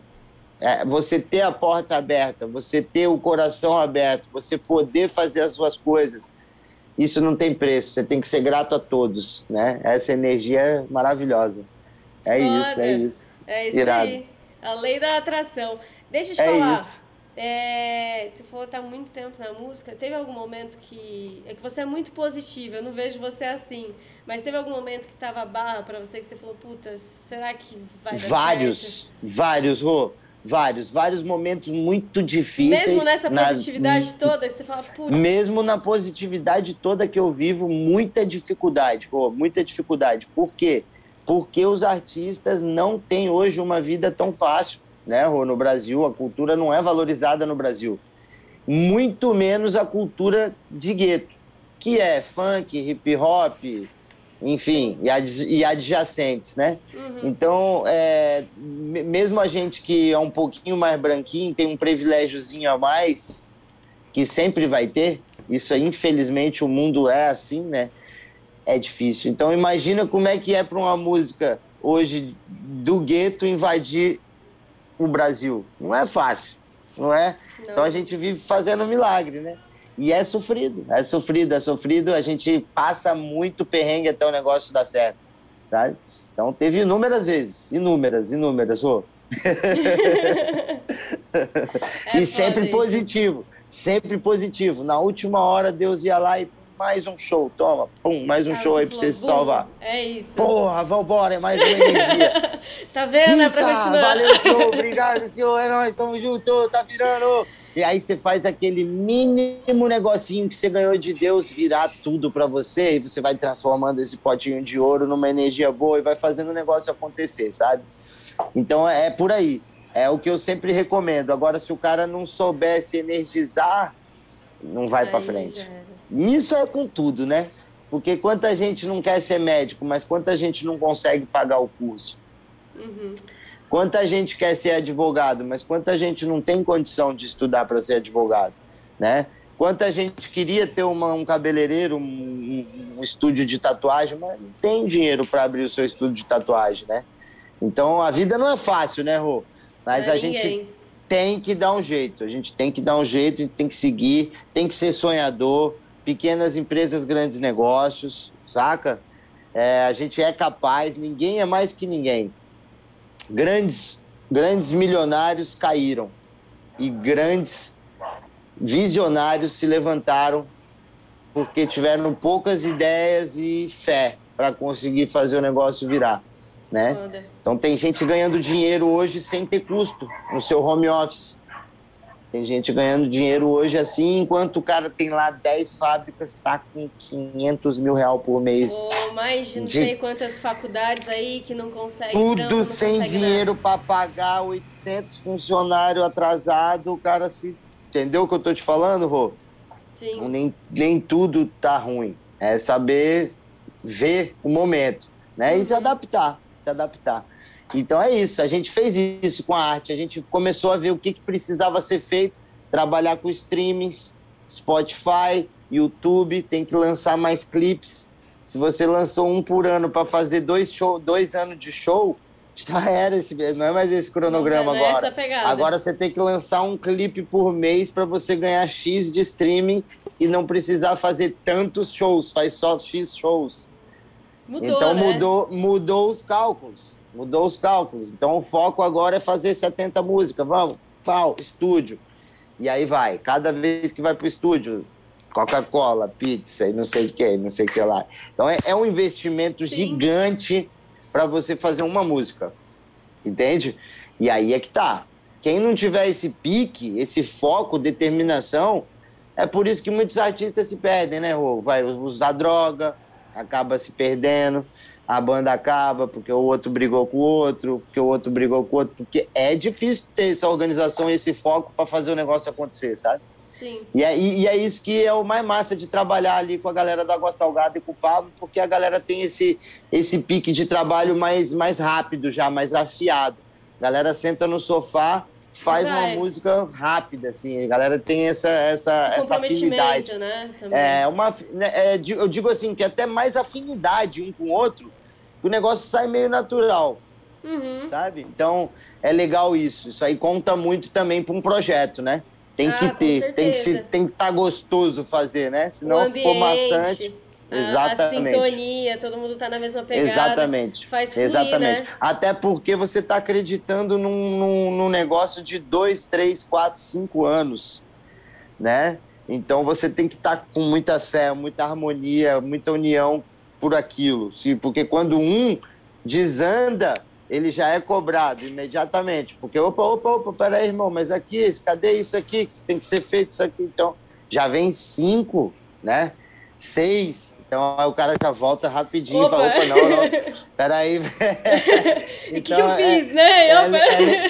É, você ter a porta aberta, você ter o coração aberto, você poder fazer as suas coisas. Isso não tem preço. Você tem que ser grato a todos, né? Essa energia é maravilhosa. É Bora. isso, é isso. É isso Irado. aí. A lei da atração. Deixa eu te é falar. Isso. É, tu falou que tá muito tempo na música. Teve algum momento que... É que você é muito positiva, eu não vejo você assim. Mas teve algum momento que tava barra pra você, que você falou, puta, será que vai dar Vários, certo? vários, Rô. Vários, vários momentos muito difíceis. Mesmo nessa positividade na... toda, que você fala, puta... Mesmo na positividade toda que eu vivo, muita dificuldade, Rô, muita dificuldade. Por quê? Porque os artistas não têm hoje uma vida tão fácil. Né, no Brasil, a cultura não é valorizada no Brasil. Muito menos a cultura de gueto, que é funk, hip hop, enfim, e, ad- e adjacentes, né? Uhum. Então, é, mesmo a gente que é um pouquinho mais branquinho, tem um privilégiozinho a mais, que sempre vai ter, isso infelizmente o mundo é assim, né? É difícil. Então, imagina como é que é para uma música hoje do gueto invadir o Brasil. Não é fácil, não é? Não. Então a gente vive fazendo milagre, né? E é sofrido, é sofrido, é sofrido. A gente passa muito perrengue até o negócio dar certo, sabe? Então teve inúmeras vezes, inúmeras, inúmeras, Rô. É e sempre positivo, sempre positivo. Na última hora Deus ia lá e mais um show, toma, pum, mais um ah, show aí pra você se salvar. É isso. Porra, vambora, é mais uma energia. Tá vendo? Isso, é pra continuar. Valeu, show, obrigado, senhor, é nóis, tamo junto, tá virando. E aí você faz aquele mínimo negocinho que você ganhou de Deus virar tudo pra você e você vai transformando esse potinho de ouro numa energia boa e vai fazendo o negócio acontecer, sabe? Então é por aí. É o que eu sempre recomendo. Agora, se o cara não souber se energizar, não vai pra frente. E isso é com tudo, né? Porque quanta gente não quer ser médico, mas quanta gente não consegue pagar o curso. Uhum. Quanta gente quer ser advogado, mas quanta gente não tem condição de estudar para ser advogado, né? Quanta gente queria ter uma, um cabeleireiro, um, um estúdio de tatuagem, mas não tem dinheiro para abrir o seu estúdio de tatuagem, né? Então, a vida não é fácil, né, Rô? Mas a gente tem que dar um jeito, a gente tem que dar um jeito, a gente tem que seguir, tem que ser sonhador, pequenas empresas, grandes negócios, saca? É, a gente é capaz, ninguém é mais que ninguém. Grandes, grandes milionários caíram e grandes visionários se levantaram porque tiveram poucas ideias e fé para conseguir fazer o negócio virar. Né? Então tem gente ganhando dinheiro hoje sem ter custo no seu home office. Tem gente ganhando dinheiro hoje assim, enquanto o cara tem lá dez fábricas, tá com quinhentos mil reais por mês. Ou mais de não sei quantas faculdades aí que não consegue. Tudo não, não sem consegue dinheiro para pagar, oitocentos funcionários atrasados, o cara se... Entendeu o que eu tô te falando, Rô? Sim. Nem, nem tudo tá ruim. É saber ver o momento, né? Uhum. E se adaptar. se adaptar. Então é isso, a gente fez isso com a arte, a gente começou a ver o que, que precisava ser feito, trabalhar com streamings, Spotify, YouTube, tem que lançar mais clipes. Se você lançou um por ano para fazer dois, show, dois anos de show, já era esse, não é mais esse cronograma não, não agora. É essa pegada. Agora você tem que lançar um clipe por mês para você ganhar X de streaming e não precisar fazer tantos shows, faz só X shows. Mudou, então, né? mudou, mudou os cálculos, mudou os cálculos. Então, o foco agora é fazer setenta músicas, vamos, pau, estúdio. E aí vai, cada vez que vai pro estúdio, Coca-Cola, pizza e não sei o que, não sei o que lá. Então, é, é um investimento Sim. gigante para você fazer uma música, entende? E aí é que tá. Quem não tiver esse pique, esse foco, determinação, é por isso que muitos artistas se perdem, né, Rô? Vai usar droga... acaba se perdendo, a banda acaba porque o outro brigou com o outro, porque o outro brigou com o outro, porque é difícil ter essa organização e esse foco para fazer o negócio acontecer, sabe? Sim. E é, e é isso que é o mais massa de trabalhar ali com a galera da Água Salgada e com o Pablo, porque a galera tem esse, esse pique de trabalho mais, mais rápido já, mais afiado. A galera senta no sofá, faz Vai. uma música rápida, assim, a galera tem essa, essa, essa afinidade. Né? É, uma, é, eu digo assim, que até mais afinidade um com o outro, que o negócio sai meio natural, uhum. sabe? Então, é legal isso, isso aí conta muito também para um projeto, né? Tem ah, que ter, tem que estar tem que tá gostoso fazer, né? Senão ficou maçante. A, Exatamente. A sintonia, todo mundo tá na mesma pegada. Exatamente. Faz fluir, Exatamente. Né? Até porque você tá acreditando num, num, num negócio de dois, três, quatro, cinco anos, né? Então você tem que estar tá com muita fé, muita harmonia, muita união por aquilo. Porque quando um desanda, ele já é cobrado imediatamente. Porque, opa, opa, opa, peraí, irmão, mas aqui, cadê isso aqui? Tem que ser feito isso aqui. Então, já vem cinco, né? Seis. Então, aí o cara já volta rapidinho opa. e fala, opa, não, não, peraí. O então, que, que eu fiz, é, né? É, é,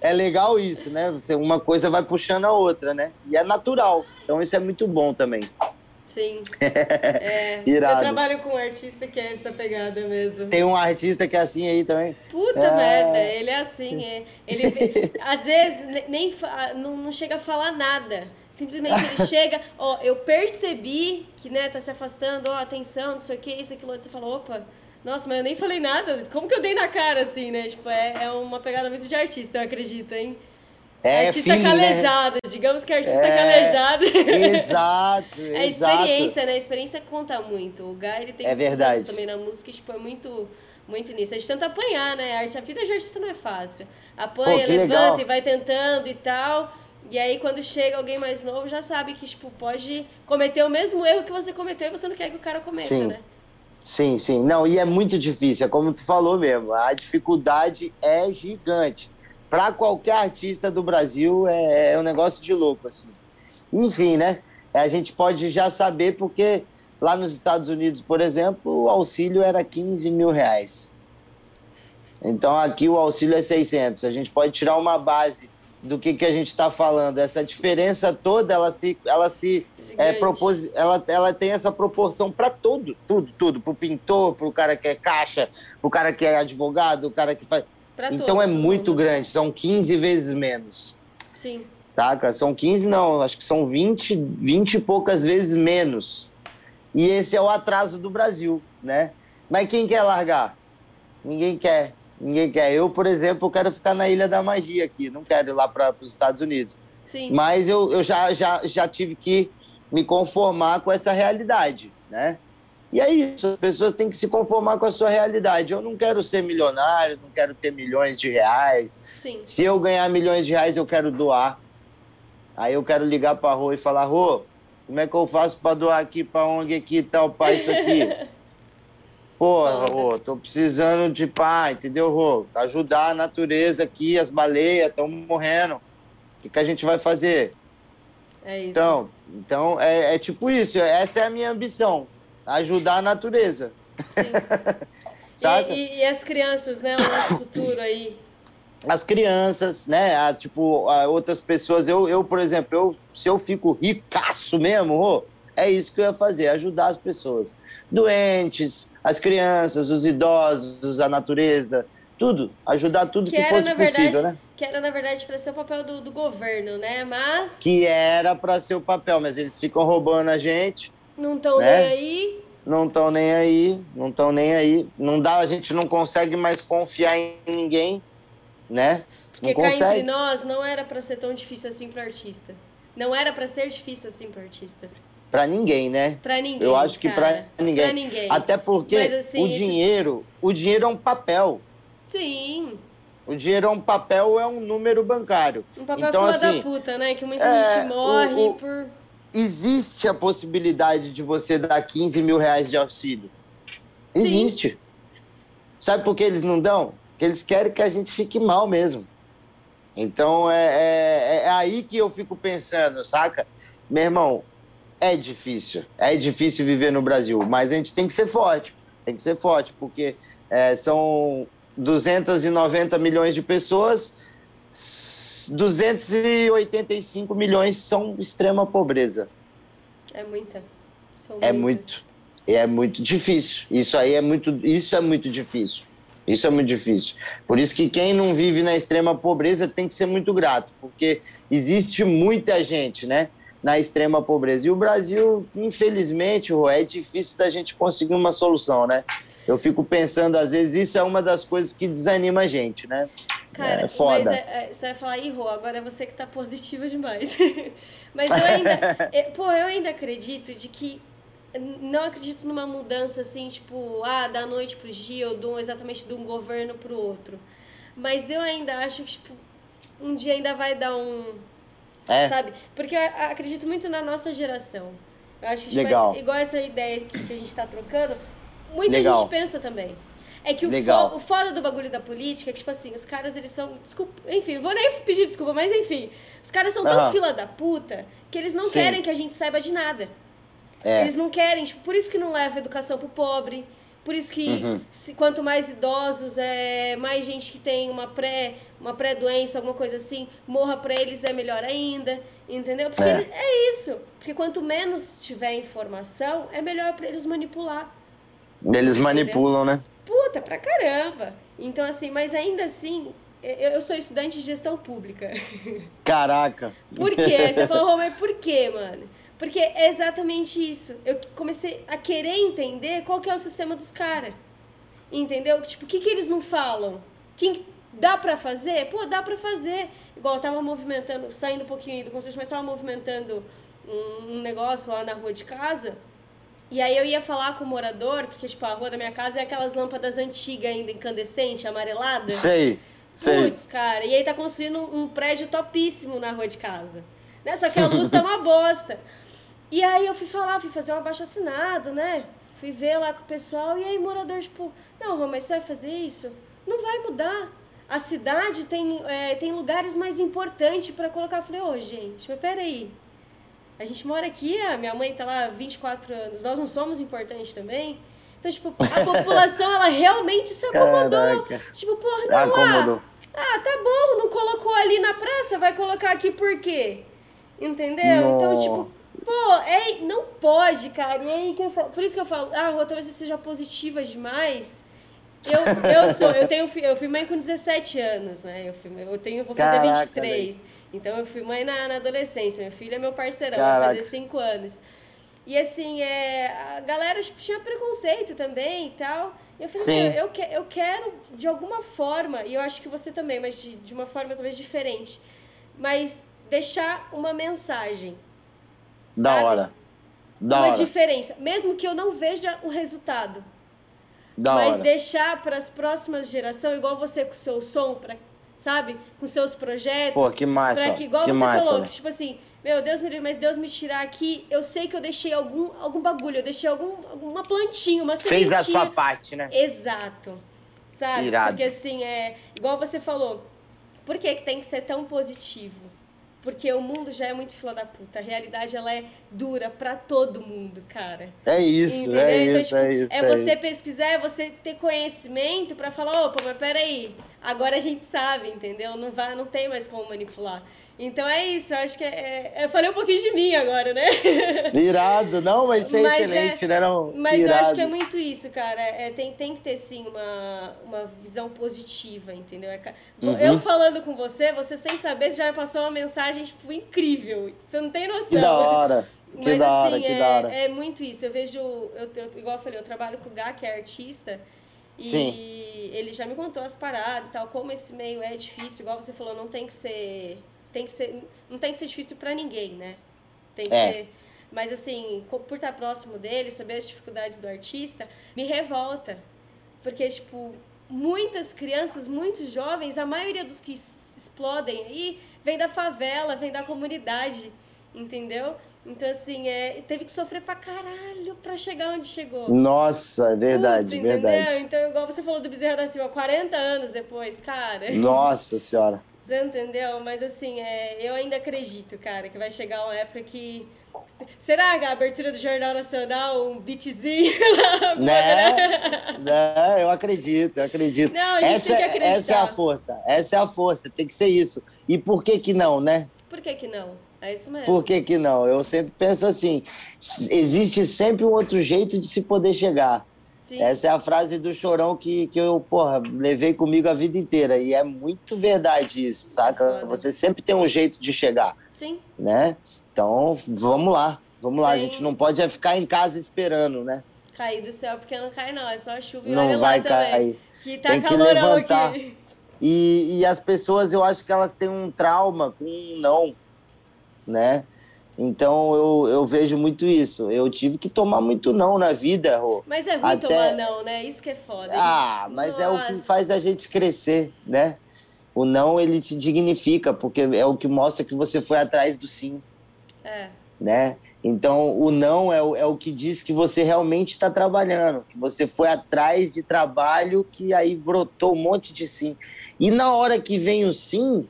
é legal isso, né? Você, uma coisa vai puxando a outra, né? E é natural. Então, isso é muito bom também. Sim. É, eu trabalho com um artista que é essa pegada mesmo. Tem um artista que é assim aí também? Puta é... merda, ele é assim. É. Ele, às vezes, nem, não, não chega a falar nada. Simplesmente ele chega, ó, eu percebi que, né, tá se afastando, ó, atenção, não sei o que, isso, aquilo, outro, você fala, opa, nossa, mas eu nem falei nada, como que eu dei na cara, assim, né, tipo, é, é uma pegada muito de artista, eu acredito, hein? É, artista feeling, calejado, né? Digamos que artista é, calejado. Exato, É exato. experiência, né, a experiência conta muito, o Gá, ele tem é muitos anos também na música, tipo, é muito... Muito nisso. A gente tenta apanhar, né? A vida de artista não é fácil. Apanha, Pô, levanta legal. e vai tentando e tal. E aí, quando chega alguém mais novo, já sabe que, tipo, pode cometer o mesmo erro que você cometeu e você não quer que o cara cometa, sim, né? Sim, sim. Não, e é muito difícil, é como tu falou mesmo. A dificuldade é gigante. Pra qualquer artista do Brasil, é, é um negócio de louco, assim. Enfim, né? A gente pode já saber porque lá nos Estados Unidos, por exemplo, o auxílio era quinze mil reais. Então, aqui o auxílio é seiscentos. A gente pode tirar uma base do que, que a gente está falando. Essa diferença toda, ela se, ela se é, propos... ela, ela tem essa proporção para tudo, tudo, tudo. Para o pintor, para o cara que é caixa, para o cara que é advogado, o cara que faz... Pra então todo, é muito mundo. Grande, são quinze vezes menos. Sim. Saca? São quinze, não, acho que são vinte, vinte e poucas vezes menos. E esse é o atraso do Brasil, né? Mas quem quer largar? Ninguém quer. Ninguém quer. Eu, por exemplo, quero ficar na Ilha da Magia aqui, não quero ir lá para os Estados Unidos. Sim. Mas eu, eu já, já, já tive que me conformar com essa realidade, né? E é isso, as pessoas têm que se conformar com a sua realidade. Eu não quero ser milionário, não quero ter milhões de reais. Sim. Se eu ganhar milhões de reais, eu quero doar. Aí eu quero ligar para a Rô e falar, Rô, como é que eu faço para doar aqui, para ONG aqui e tal, para isso aqui? Porra, Rô, tô precisando de pá, entendeu, Rô? Ajudar a natureza aqui, as baleias estão morrendo. O que, que a gente vai fazer? É isso. Então, então é, é tipo isso, essa é a minha ambição. Ajudar a natureza. Sim. Saca? E, e, e as crianças, né? O nosso futuro aí. As crianças, né? A, tipo, a outras pessoas. Eu, eu por exemplo, eu, se eu fico ricaço mesmo, oh, é isso que eu ia fazer, ajudar as pessoas. Doentes, as crianças, os idosos, a natureza, tudo. Ajudar tudo que, que era, fosse na verdade, possível, né? Que era, na verdade, para ser o papel do, do governo, né? Mas... Que era para ser o papel, mas eles ficam roubando a gente. Não estão, né? Nem aí. Não estão nem aí, não estão nem aí. Não dá, a gente não consegue mais confiar em ninguém, né? Porque não cá consegue. Entre nós não era para ser tão difícil assim para artista. Não era para ser difícil assim para artista. Para ninguém, né? Para ninguém. Eu acho que para ninguém. Pra ninguém. Até porque Mas, assim, o dinheiro, esse... o dinheiro é um papel. Sim. O dinheiro é um papel ou é um número bancário. Um papel então, fila assim, da puta, né? Que muita é, gente morre o, o... por... Existe a possibilidade de você dar quinze mil reais de auxílio. Existe. Sim. Sabe por que eles não dão? Porque eles querem que a gente fique mal mesmo. Então, é, é, é aí que eu fico pensando, saca? Meu irmão, é difícil. É difícil viver no Brasil, mas a gente tem que ser forte. Tem que ser forte, porque é, são duzentos e noventa milhões de pessoas... duzentos e oitenta e cinco milhões são extrema pobreza. É muita. São é muitas. muito. É muito difícil. Isso aí é muito, isso é muito difícil. Isso é muito difícil. Por isso que quem não vive na extrema pobreza tem que ser muito grato, porque existe muita gente, né, na extrema pobreza. E o Brasil, infelizmente, Rô, é difícil da gente conseguir uma solução, né? Eu fico pensando, às vezes, isso é uma das coisas que desanima a gente, né? Cara, é foda. Mas é, é, você vai falar, ih, Rô, agora é você que tá positiva demais. Mas eu ainda, eu, pô, eu ainda acredito de que, não acredito numa mudança assim, tipo, ah, da noite pro dia, ou do, exatamente de um governo pro outro. Mas eu ainda acho que, tipo, um dia ainda vai dar um, é. sabe? Porque eu acredito muito na nossa geração. Eu acho que, tipo, igual essa ideia que a gente tá trocando, muita Legal. gente pensa também. É que o, fo o foda do bagulho da política é que, tipo assim, os caras, eles são... Desculpa, enfim, não vou nem pedir desculpa, mas enfim. Os caras são tão uhum. fila da puta que eles não Sim. querem que a gente saiba de nada. É. Eles não querem, tipo, por isso que não leva educação pro pobre, por isso que uhum. se, quanto mais idosos, é, mais gente que tem uma pré, uma pré-doença, alguma coisa assim, morra pra eles é melhor ainda, entendeu? Porque é, eles, é isso. Porque quanto menos tiver informação, é melhor pra eles manipular. Eles manipulam, né? Puta, pra caramba. Então, assim, mas ainda assim, eu sou estudante de gestão pública. Caraca. Por quê? Você falou, Romeu, por quê, mano? Porque é exatamente isso. Eu comecei a querer entender qual que é o sistema dos caras. Entendeu? Tipo, o que que eles não falam? Quem dá pra fazer? Pô, dá pra fazer. Igual, eu tava movimentando, saindo um pouquinho do conceito, mas tava movimentando um negócio lá na rua de casa. E aí eu ia falar com o morador, porque, tipo, a rua da minha casa é aquelas lâmpadas antigas ainda, incandescente, amarelada. Sei, Putz, cara, e aí tá construindo um prédio topíssimo na rua de casa, né? Só que a luz tá uma bosta. E aí eu fui falar, fui fazer um abaixo-assinado, né? Fui ver lá com o pessoal, e aí morador, tipo, não, Rô, mas você vai fazer isso? Não vai mudar. A cidade tem, é, tem lugares mais importantes pra colocar. Eu falei, ô, oh, gente, mas peraí. A gente mora aqui, a minha mãe tá lá há vinte e quatro anos, nós não somos importantes também? Então, tipo, a população, ela realmente se acomodou. Caraca. Tipo, porra, não, acomodou. Ah, ah, tá bom, não colocou ali na praça, vai colocar aqui por quê? Entendeu? No. Então, tipo, pô, é, não pode, cara. E aí que eu falo, por isso que eu falo, ah, Rô, talvez eu seja positiva demais. Eu, eu sou, eu tenho, eu fui mãe com dezessete anos, né? Eu, fui, eu tenho, vou fazer Caraca, vinte e três. Véio. Então, eu fui mãe na, na adolescência. Meu filho é meu parceirão, Caraca. vai fazer cinco anos. E assim, é, a galera tinha preconceito também e tal. E eu falei, eu, eu, que, eu quero de alguma forma, e eu acho que você também, mas de, de uma forma talvez diferente, mas deixar uma mensagem. Da sabe? hora. Da uma hora. diferença. Mesmo que eu não veja o resultado. Da mas hora. deixar para as próximas gerações, igual você com o seu som, pra, sabe? Com seus projetos. Pô, que massa. Pra que, igual que você massa, falou, né? que tipo assim... Meu Deus, me livre, mas Deus me tirar aqui, eu sei que eu deixei algum, algum bagulho, eu deixei algum, alguma plantinha, uma sementinha. Fez a sua parte, né? Exato. Sabe? Irado. Porque assim, é igual você falou, por que, que tem que ser tão positivo? Porque o mundo já é muito fila da puta, a realidade ela é dura pra todo mundo, cara. É isso, entendeu? é então, isso, tipo, é isso. É, é você isso. pesquisar, é você ter conhecimento pra falar, opa, mas peraí, agora a gente sabe, entendeu? Não, vai, não tem mais como manipular. Então é isso, eu acho que é, é... Eu falei um pouquinho de mim agora, né? Irado, não, mas isso é mas excelente, é, né? Não, mas irado. eu acho que é muito isso, cara. É, tem, tem que ter, sim, uma, uma visão positiva, entendeu? É, uhum. Eu falando com você, você sem saber, já passou uma mensagem, tipo, incrível. Você não tem noção. Que da hora, mas, que da hora, assim, que é, da hora. É muito isso, eu vejo... Eu, eu, igual eu falei, eu trabalho com o Gá, que é artista... E sim. ele já me contou as paradas e tal, como esse meio é difícil, igual você falou, não tem que ser... Tem que ser, não tem que ser difícil pra ninguém, né? Tem que é. ser... Mas, assim, por estar próximo dele, saber as dificuldades do artista, me revolta. Porque, tipo, muitas crianças, muitos jovens, a maioria dos que explodem aí, vem da favela, vem da comunidade, entendeu? Então, assim, é, teve que sofrer pra caralho pra chegar onde chegou. Nossa, verdade, Puta, verdade. Então, igual você falou do Bezerra da Silva, quarenta anos depois, cara. Nossa senhora. Você entendeu? Mas assim, é, eu ainda acredito, cara, que vai chegar uma época que... Será que a abertura do Jornal Nacional, um beatzinho lá? Né? Né? Eu acredito, eu acredito. Não, a gente essa, tem que acreditar. Essa é a força, essa é a força, tem que ser isso. E por que que não, né? Por que que não? É isso mesmo. Por que que não? Eu sempre penso assim, existe sempre um outro jeito de se poder chegar. Sim. Essa é a frase do Chorão que, que eu, porra, levei comigo a vida inteira. E é muito verdade isso, saca? Foda. Você sempre tem um jeito de chegar. Sim. Né? Então, vamos lá. Vamos Sim. lá. A gente não pode é ficar em casa esperando, né? Cair do céu, porque não cai não. É só a chuva e olha lá também. Não vai cair. Que tá tem que levantar. Aqui. E, e as pessoas, eu acho que elas têm um trauma com um não, né? Então, eu, eu vejo muito isso. Eu tive que tomar muito não na vida, Rô. Mas é ruim Até... tomar não, né? Isso que é foda. Ah, mas Nossa. é o que faz a gente crescer, né? O não, ele te dignifica, porque é o que mostra que você foi atrás do sim. É. Né? Então, o não é o, é o que diz que você realmente está trabalhando, que você foi atrás de trabalho, que aí brotou um monte de sim. E na hora que vem o sim...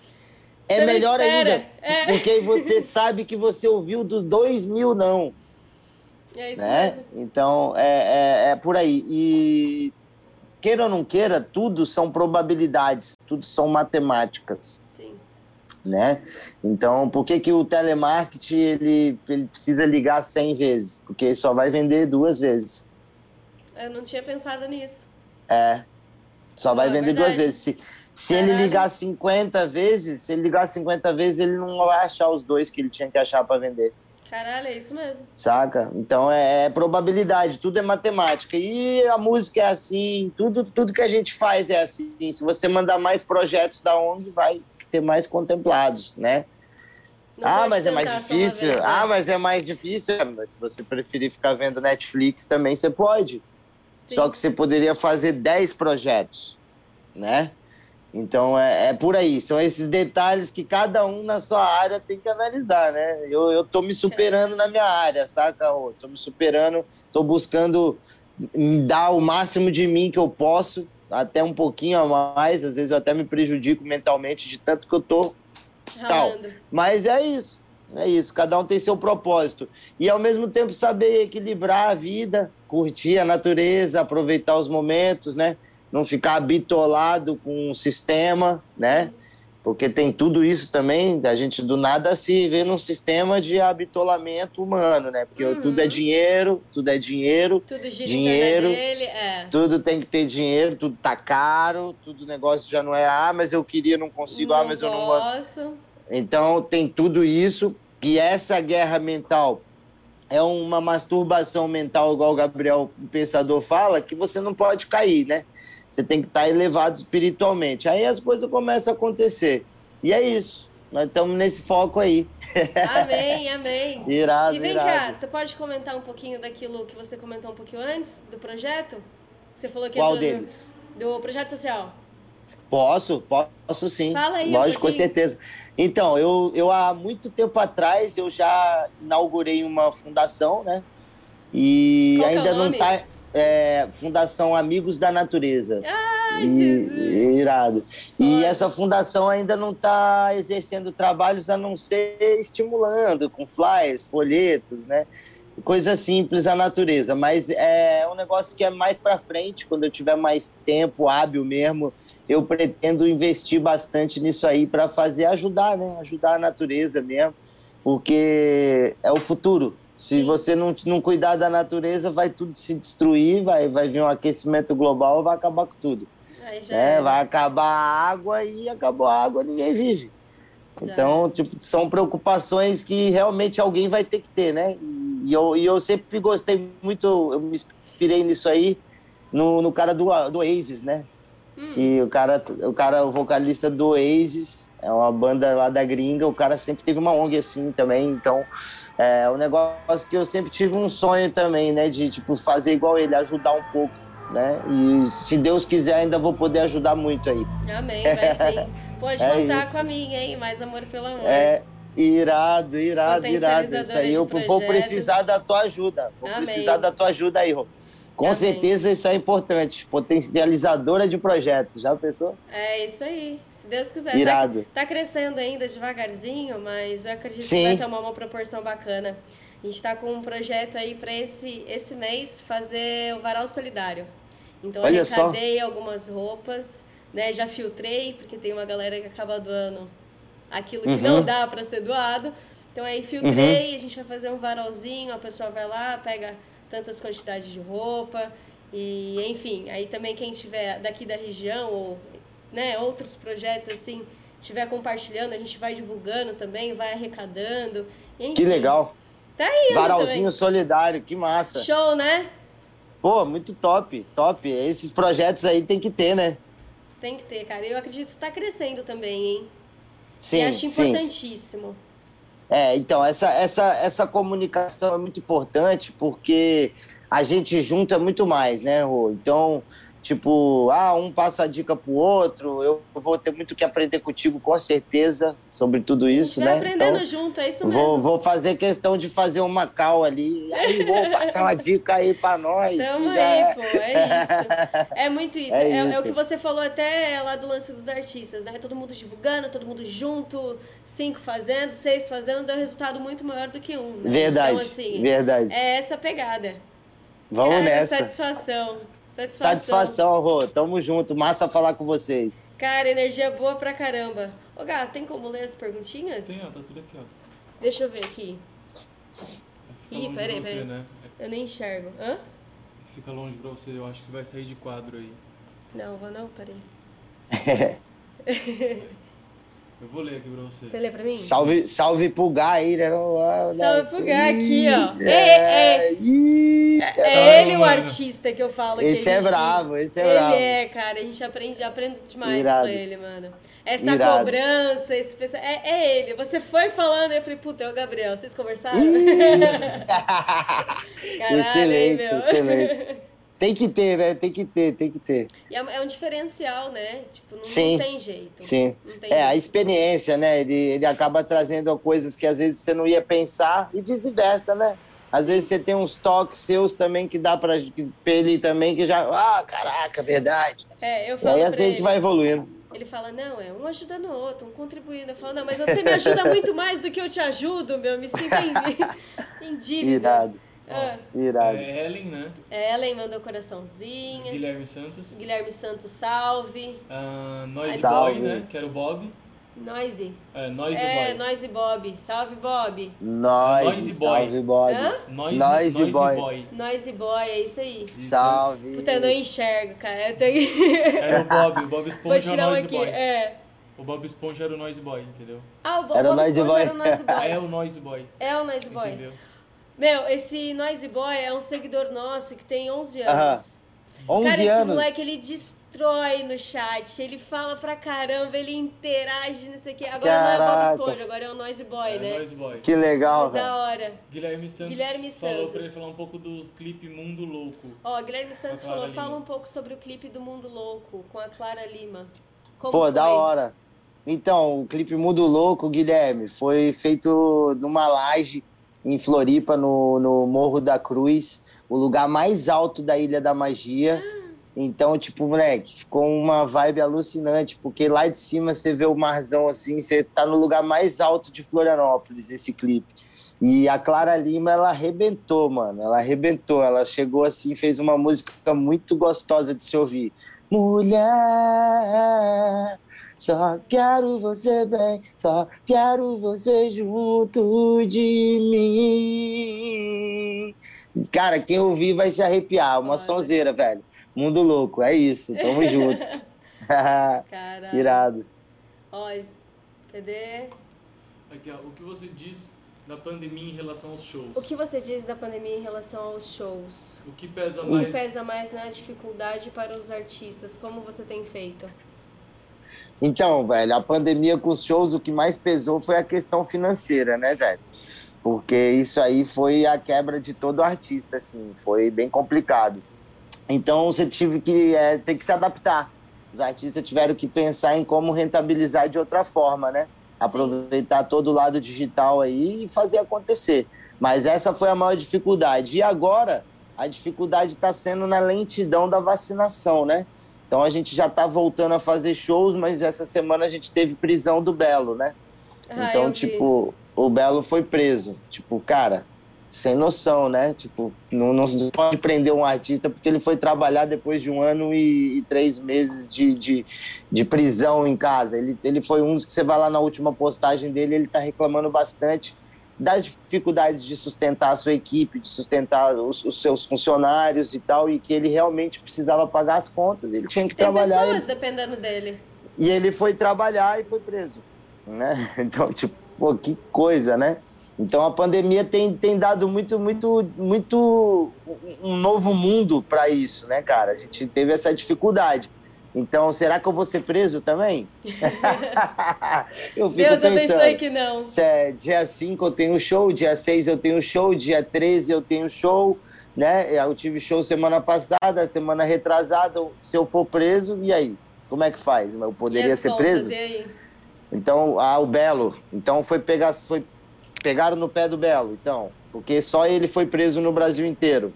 É você melhor ainda, é. porque você sabe que você ouviu do dois mil não. É isso né? mesmo. Então, é, é, é por aí. E queira ou não queira, tudo são probabilidades, tudo são matemáticas. Sim. Né? Então, por que que o telemarketing ele, ele precisa ligar cem vezes? Porque ele só vai vender duas vezes. Eu não tinha pensado nisso. É, só não, vai vender é duas vezes. Se, Se Caralho. ele ligar cinquenta vezes, se ele ligar cinquenta vezes, ele não vai achar os dois que ele tinha que achar para vender. Caralho, é isso mesmo. Saca? Então é, é probabilidade, tudo é matemática. E a música é assim, tudo, tudo que a gente faz é assim. Se você mandar mais projetos da O N G, vai ter mais contemplados, né? Não ah, mas é mais difícil. Vez, né? Ah, mas é mais difícil. Se você preferir ficar vendo Netflix também, você pode. Sim. Só que você poderia fazer dez projetos, né? Então, é, é por aí. São esses detalhes que cada um na sua área tem que analisar, né? Eu, eu tô me superando na minha área, saca? Eu tô me superando, tô buscando dar o máximo de mim que eu posso, até um pouquinho a mais. Às vezes eu até me prejudico mentalmente de tanto que eu tô... Tal. Mas é isso, é isso. Cada um tem seu propósito. E, ao mesmo tempo, saber equilibrar a vida, curtir a natureza, aproveitar os momentos, né? Não ficar bitolado com um sistema, né? Porque tem tudo isso também, a gente do nada se vê num sistema de habitolamento humano, né? Porque uhum. tudo é dinheiro, tudo é dinheiro, tudo gira dinheiro, dele, é. Tudo tem que ter dinheiro, tudo tá caro, tudo negócio já não é, ah, mas eu queria, não consigo, não ah, mas posso. eu não posso. Então tem tudo isso, e essa guerra mental é uma masturbação mental, igual o Gabriel o Pensador fala, que você não pode cair, né? Você tem que estar elevado espiritualmente. Aí as coisas começam a acontecer. E é isso. Nós estamos nesse foco aí. Amém, amém. Irado, E vem irado. cá, você pode comentar um pouquinho daquilo que você comentou um pouquinho antes do projeto? Você falou que Qual é do, deles? Do projeto social. Posso, posso sim. Fala aí. Lógico, um com certeza. Então, eu, eu há muito tempo atrás, eu já inaugurei uma fundação, né? E Qual ainda é o nome? não tá... É, Fundação Amigos da Natureza. Ai, e, Jesus. Irado. E Ai. essa fundação ainda não está exercendo trabalhos, a não ser estimulando com flyers, folhetos, né? Coisa simples, a natureza. Mas é um negócio que é mais para frente, quando eu tiver mais tempo hábil mesmo, eu pretendo investir bastante nisso aí para fazer, ajudar, né? Ajudar a natureza mesmo, porque é o futuro. Se você não, não cuidar da natureza, vai tudo se destruir, vai, vai vir um aquecimento global, vai acabar com tudo. Aí já é, é. Vai acabar a água e acabou a água, ninguém vive. Já então, é. tipo, são preocupações que realmente alguém vai ter que ter, né? E eu, e eu sempre gostei muito, eu me inspirei nisso aí, no, no cara do, do Oasis, né? Hum. Que o cara, o cara, o vocalista do Oasis, é uma banda lá da gringa, o cara sempre teve uma O N G assim também, então... É um negócio que eu sempre tive um sonho também, né? De, tipo, fazer igual ele, ajudar um pouco, né? E se Deus quiser, ainda vou poder ajudar muito aí. Amém, vai sim. Pode é contar isso. com a minha, hein? Mais amor pelo amor. É, irado, irado, irado. Isso aí, eu projetos. vou precisar da tua ajuda. Vou Amém. precisar da tua ajuda aí, Rô. Com Amém. certeza isso é importante. Potencializadora de projetos. Já pensou? É isso aí. Se Deus quiser. Irado. Tá, tá crescendo ainda devagarzinho, mas eu acredito Sim. que vai tomar uma proporção bacana. A gente tá com um projeto aí para esse, esse mês fazer o varal solidário. Então Olha arrecadei só. algumas roupas, né? Já filtrei, porque tem uma galera que acaba doando aquilo que uhum. não dá para ser doado. Então aí filtrei, uhum. a gente vai fazer um varalzinho, a pessoa vai lá, pega tantas quantidades de roupa e enfim, aí também quem tiver daqui da região ou né, outros projetos assim, tiver compartilhando, a gente vai divulgando também, vai arrecadando. Enfim. Que legal. Tá aí, Varalzinho solidário, que massa. Show, né? Pô, muito top, top. Esses projetos aí tem que ter, né? Tem que ter, cara. Eu acredito que tá crescendo também, hein? Sim, sim. E acho importantíssimo. Sim. É, então, essa, essa, essa comunicação é muito importante porque a gente junta muito mais, né, Rô? Então, tipo, ah, um passa a dica pro outro, eu vou ter muito que aprender contigo, com certeza, sobre tudo isso, né? A gente vai aprendendo então, junto, é isso mesmo. Vou, vou fazer questão de fazer uma call ali, aí vou passar uma dica aí pra nós. Tamo já... aí, pô, é isso. É muito isso. É, é, isso. é o que você falou até lá do lance dos artistas, né? Todo mundo divulgando, todo mundo junto, cinco fazendo, seis fazendo, deu um resultado muito maior do que um. Né? Verdade, então, assim, verdade. É essa pegada. Vamos Cara, nessa. Satisfação. Satisfação. Satisfação, Rô. Tamo junto. Massa falar com vocês. Cara, energia boa pra caramba. Ô, Gá, tem como ler as perguntinhas? Tem, ó. Tá tudo aqui, ó. Deixa eu ver aqui. É Ih, peraí, peraí. Né? Eu nem enxergo. Hã? Fica longe pra você. Eu acho que você vai sair de quadro aí. Não, vou não. Peraí. Eu vou ler aqui pra você. Você lê pra mim? Salve, salve pro Gá aí, né? Salve pro Gá aqui, ó. É, é, é, é ele o artista que eu falo. Esse que é gente, bravo, esse é ele bravo. Ele é, cara. A gente aprende, aprende demais Irado. com ele, mano. Essa Irado. cobrança, esse é, é ele. Você foi falando e eu falei, puta, é o Gabriel. Vocês conversaram? Caralho, excelente, hein, meu? excelente. Tem que ter, né? Tem que ter, tem que ter. E é um diferencial, né? Tipo, não, sim, não tem jeito. Sim. Não tem é, jeito. A experiência, né? Ele, ele acaba trazendo coisas que às vezes você não ia pensar e vice-versa, né? Às vezes você tem uns toques seus também que dá pra, que, pra ele também, que já... Ah, caraca, verdade. É, eu falo. E aí assim, a gente vai evoluindo. Ele fala, não, é um ajudando o outro, um contribuindo. Eu falo, não, mas você me ajuda muito mais do que eu te ajudo, meu. Me sinto em, em dívida. Irado. Ah. Irado. É Ellen, né? É Ellen, mandou coraçãozinho. Guilherme Santos. Guilherme Santos, salve. Uh, Noise salve. Boy, né? Que era o Bob. Noise. É, Noise é, Boy. É, Noise Bob. Salve, Bob. Noise, Noise Boy. Salve, Bob. Hã? Noise, Noise, Noise Boy. Boy. Noise Boy, é isso aí. Salve. Puta, eu não enxergo, cara. Eu tenho... Era o Bob, o Bob Esponja era o Noise aqui. Boy. É. O Bob Esponja era o Noise Boy, entendeu? Ah, o Bob, era o Bob Esponja Boy. Era o Noise Boy. É o Noise Boy. É o Noise Boy. Entendeu? Meu, esse Noise Boy é um seguidor nosso que tem onze anos. Uh-huh. onze cara, esse anos? Moleque, ele disse... Destrói no chat, ele fala pra caramba, ele interage, não sei o que. Agora caraca, não é Bob Esponja, agora é o Noise Boy, é, né? Noise Boy. Que legal, velho. Da hora. Guilherme Santos, Guilherme Santos falou pra ele falar um pouco do clipe Mundo Louco. Ó, Guilherme Santos falou, Lima. Fala um pouco sobre o clipe do Mundo Louco, com a Clara Lima. Como pô, foi? Da hora. Então, o clipe Mundo Louco, Guilherme, foi feito numa laje em Floripa, no, no Morro da Cruz, o lugar mais alto da Ilha da Magia. Ah. Então, tipo, moleque, ficou uma vibe alucinante, porque lá de cima você vê o marzão, assim, você tá no lugar mais alto de Florianópolis, esse clipe. E a Clara Lima, ela arrebentou, mano, ela arrebentou, ela chegou assim, fez uma música muito gostosa de se ouvir. Mulher, só quero você bem, só quero você junto de mim. Cara, quem ouvir vai se arrepiar, uma sonzeira, velho. Mundo Louco, é isso, tamo junto. Caralho. Irado. Olha, cadê? Aqui, ó, o que você diz da pandemia em relação aos shows? O que você diz da pandemia em relação aos shows? O que pesa mais? O que pesa mais na dificuldade para os artistas? Como você tem feito? Então, velho, a pandemia com os shows, o que mais pesou foi a questão financeira, né, velho? Porque isso aí foi a quebra de todo artista, assim, foi bem complicado. Então, você tive que, é, tem que se adaptar. Os artistas tiveram que pensar em como rentabilizar de outra forma, né? Aproveitar sim, todo o lado digital aí e fazer acontecer. Mas essa foi a maior dificuldade. E agora, a dificuldade está sendo na lentidão da vacinação, né? Então, a gente já está voltando a fazer shows, mas essa semana a gente teve prisão do Belo, né? Ah, então, tipo, o Belo foi preso. Tipo, cara... Sem noção, né? Tipo, não, não se pode prender um artista porque ele foi trabalhar depois de um ano e, e três meses de, de, de prisão em casa. Ele, ele foi um dos que você vai lá na última postagem dele, ele tá reclamando bastante das dificuldades de sustentar a sua equipe, de sustentar os, os seus funcionários e tal, e que ele realmente precisava pagar as contas. Ele tinha que tem trabalhar. Tem pessoas ele... dependendo dele. E ele foi trabalhar e foi preso, né? Então, tipo, pô, que coisa, né? Então, a pandemia tem, tem dado muito, muito, muito um novo mundo para isso, né, cara? A gente teve essa dificuldade. Então, será que eu vou ser preso também? Eu fico Deus pensando, abençoe que não. É, dia cinco eu tenho show, dia seis eu tenho show, dia treze eu tenho show, né? Eu tive show semana passada, semana retrasada. Se eu for preso, e aí? Como é que faz? Eu poderia ser preso? E aí? Então, ah, o Belo. Então, foi pegar... Foi pegaram no pé do Belo, então, porque só ele foi preso no Brasil inteiro,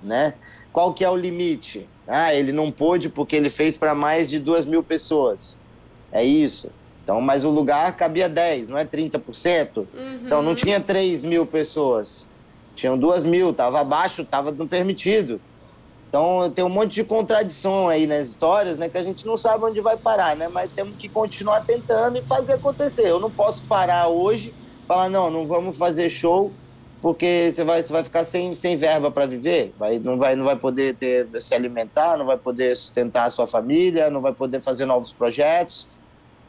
né? Qual que é o limite? Ah, ele não pôde porque ele fez para mais de duas mil pessoas, é isso. Então, mas o lugar cabia dez, não é trinta por cento? Uhum. Então, não tinha três mil pessoas, tinham duas mil, estava abaixo, estava não permitido. Então, tem um monte de contradição aí nas histórias, né? Que a gente não sabe onde vai parar, né? Mas temos que continuar tentando e fazer acontecer. Eu não posso parar hoje... Falar, não, não vamos fazer show porque você vai, você vai ficar sem, sem verba para viver, vai, não, vai, não vai poder ter, se alimentar, não vai poder sustentar a sua família, não vai poder fazer novos projetos,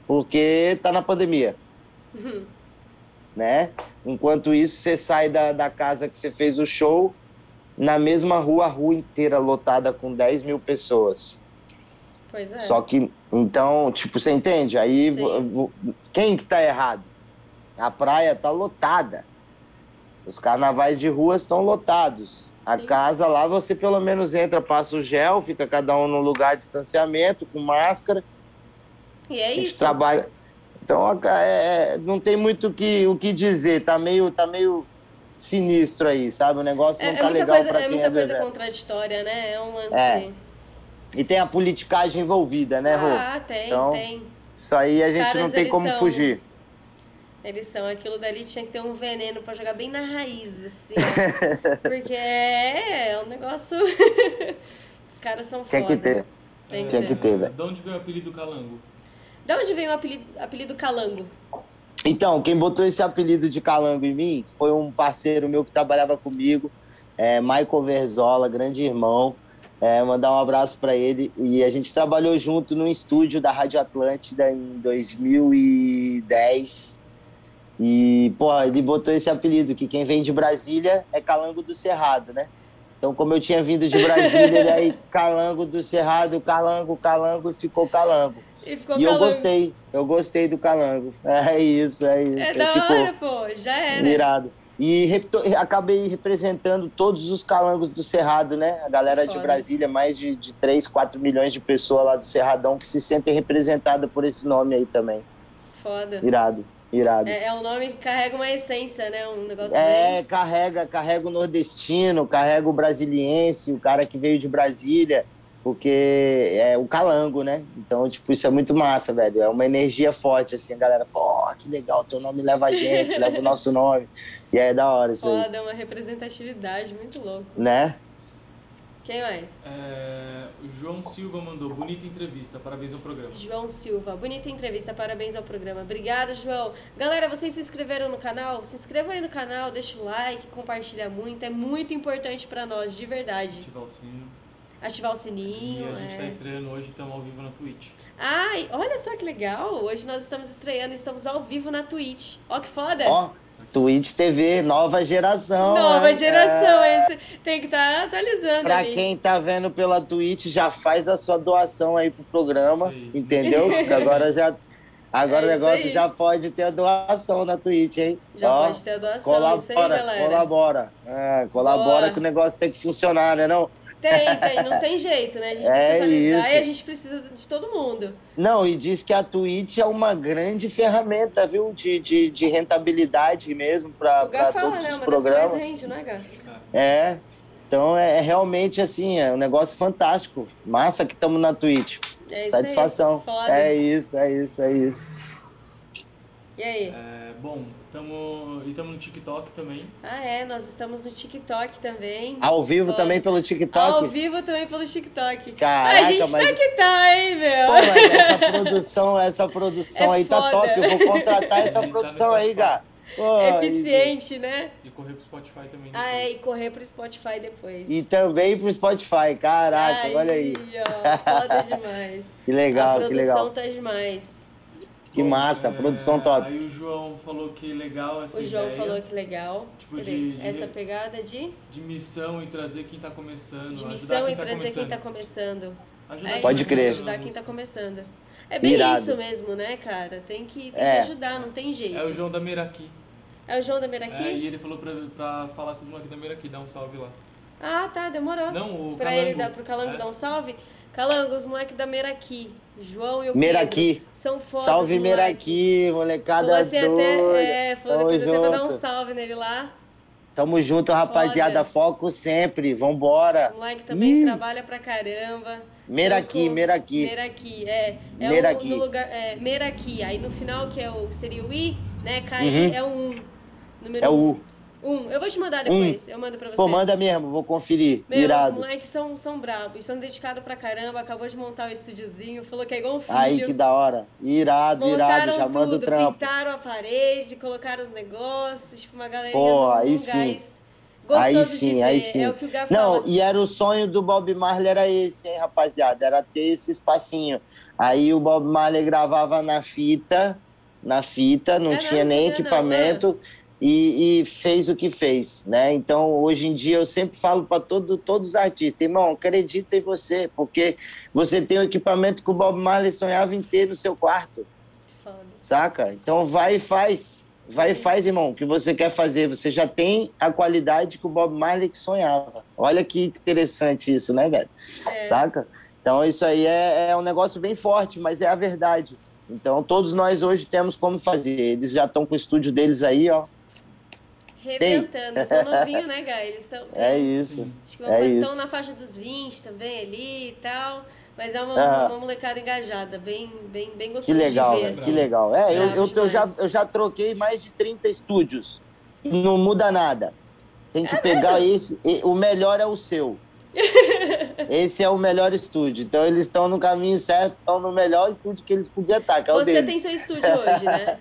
porque tá na pandemia. Uhum. Né? Enquanto isso, você sai da, da casa que você fez o show, na mesma rua, a rua inteira lotada com dez mil pessoas. Pois é. Só que, então, tipo, você entende? Aí, v, v, quem que tá errado? A praia tá lotada. Os carnavais de rua estão lotados. A casa lá você pelo menos entra, passa o gel, fica cada um no lugar de distanciamento, com máscara. E é isso. A gente isso. trabalha... Então, é, não tem muito que, o que dizer, tá meio, tá meio sinistro aí, sabe? O negócio não é, tá é legal coisa, pra quem é do evento. É muita coisa contraditória, né? É um lance... É. E tem a politicagem envolvida, né, Rô? Ah, tem, então, tem. Isso aí a gente Caras, não tem como são... fugir. Eles são, aquilo dali tinha que ter um veneno pra jogar bem na raiz, assim, né? Porque é, é um negócio... Os caras são foda. Tinha que ter. Tem tinha que ter, velho. De onde veio o apelido Calango? De onde veio o apelido, apelido Calango? Então, quem botou esse apelido de Calango em mim foi um parceiro meu que trabalhava comigo, é, Michael Verzola, grande irmão. É, mandar um abraço pra ele. E a gente trabalhou junto no estúdio da Rádio Atlântida em dois mil e dez. E, pô, ele botou esse apelido, que quem vem de Brasília é Calango do Cerrado, né? Então, como eu tinha vindo de Brasília, ele aí, Calango do Cerrado, Calango, Calango, e ficou Calango. E, ficou e Calango. eu gostei, eu gostei do Calango. É isso, é isso. É da ficou hora, pô, já era. Mirado. E re- acabei representando todos os Calangos do Cerrado, né? A galera Foda. de Brasília, mais de, de três, quatro milhões de pessoas lá do Cerradão que se sentem representadas por esse nome aí também. Foda. Mirado. Irado. É, é um nome que carrega uma essência, né? Um negócio é, bem... carrega, carrega o nordestino, carrega o brasiliense, o cara que veio de Brasília, porque é o Calango, né? Então, tipo, isso é muito massa, velho. É uma energia forte, assim, a galera, pô, que legal, teu nome leva a gente, leva o nosso nome. E aí é da hora isso Foda, aí. É uma representatividade muito louca. Né? Quem mais? É, o João Silva mandou, bonita entrevista, parabéns ao programa. João Silva, bonita entrevista, parabéns ao programa. Obrigada, João. Galera, vocês se inscreveram no canal? Se inscrevam aí no canal, deixa o like, compartilha muito, é muito importante pra nós, de verdade. Ativar o sininho. Ativar o sininho. E a gente é. tá estreando hoje, estamos ao vivo na Twitch. Ai, olha só que legal, hoje nós estamos estreando, estamos ao vivo na Twitch. Ó que foda. Ó. Twitch T V, nova geração. Nova hein? geração, é... esse tem que estar tá atualizando. Pra ali. Quem tá vendo pela Twitch, já faz a sua doação aí pro programa, Sim. entendeu? Porque agora já, agora é o negócio aí. já pode ter a doação na Twitch, hein? Já Ó, pode ter a doação, colabora, isso aí, galera. Colabora, é, colabora Boa. que o negócio tem que funcionar, né não? Tem, tem, não tem jeito, né? A gente é tem que atualizar e a gente precisa de todo mundo. Não, e diz que a Twitch é uma grande ferramenta, viu? De, de, de rentabilidade mesmo para todos né? os uma programas. O Gá fala, né? Uma das mais rende, não é, Gá? É, então é, é realmente assim, é um negócio fantástico. Massa que estamos na Twitch. É isso Satisfação. Aí, é isso, é isso, é isso. E aí? É, bom... Tamo, e estamos no TikTok também. Ah, é, nós estamos no TikTok também. Ao vivo Foda. também pelo TikTok? Ao vivo também pelo TikTok. Caraca, a gente mas... tá que tá, hein, meu? Pô, mas essa produção, essa produção é aí foda. tá top. Eu vou contratar essa produção tá aí, cara. Pô, Eficiente, e... né? E correr pro Spotify também depois. Ah, é, e correr pro Spotify depois. E também pro Spotify, caraca, Ai, olha aí. Ó, foda demais. Que legal, que legal. A produção tá demais. Que massa, é, produção top. Aí o João falou que legal essa ideia. O João ideia, falou que legal. Tipo de, de, essa pegada de... De missão e trazer quem tá começando. De missão e trazer quem tá começando. É, pode crer. Ajudar quem tá começando. É bem Irado. isso mesmo, né, cara? Tem que, tem é. que ajudar, não tem jeito. É o João da Meraki. É o João da Meraki? É, e ele falou pra, pra falar com os moleques da Meraki, dar um salve lá. Ah, tá, demorou. Não, o pra Calango. Ele dar, pro Calango é. dar um salve. Calango, os moleques da Meraki, João e o Meraki. Pedro, são foda. Salve moleque. Meraki, molecada falou assim, doida. Até, é, falou depois até pra dar um salve nele lá. Tamo junto, rapaziada, foda. foco sempre, vambora. Os moleques também Ih. trabalha pra caramba. Meraki, Franco, Meraki. Meraki, é. é Meraki. Um, no lugar, é, Meraki, aí no final que é o, seria o I, né, K I, uhum. é o um, número É o U. Um, eu vou te mandar depois, um. eu mando pra você. Pô, manda mesmo, vou conferir, Meu, irado. Os moleques são, são bravos, são dedicados pra caramba, acabou de montar o estúdiozinho, falou que é igual um filho. Aí, que da hora, irado, Montaram irado, já tudo, manda o trampo. Pintaram a parede, colocaram os negócios, tipo uma galerinha Pô, no, aí no sim. gás. Gostoso aí sim, de ver. aí sim. É o que o Gá fala. Não, e era o sonho do Bob Marley, era esse, hein, rapaziada, era ter esse espacinho. Aí o Bob Marley gravava na fita, na fita, não é tinha não, nem não, equipamento... Não, não. E, e fez o que fez, né? Então, hoje em dia, eu sempre falo para todo, todos os artistas, irmão, acredita em você, porque você tem o equipamento que o Bob Marley sonhava em ter no seu quarto, Foda. saca? Então, vai e faz, Vai e faz, irmão, o que você quer fazer. Você já tem a qualidade que o Bob Marley sonhava. Olha que interessante isso, né, velho? É. Saca? Então isso aí é, é um negócio bem forte, mas é a verdade. Então todos nós hoje temos como fazer. Eles já estão com o estúdio deles aí, ó. Reventando, são novinhos, né, Gai? Eles são... É isso. Acho que é estão isso. na faixa dos vinte também ali e tal. Mas é uma, ah. uma molecada engajada, bem, bem, bem gostoso de ver. Que legal, assim. Que legal. É, eu, eu, eu, já, eu já troquei mais de trinta estúdios. Não muda nada. Tem que é pegar mesmo? esse. O melhor é o seu. Esse é o melhor estúdio. Então eles estão no caminho certo, estão no melhor estúdio que eles podiam estar. Que é o Você deles. Tem seu estúdio hoje, né?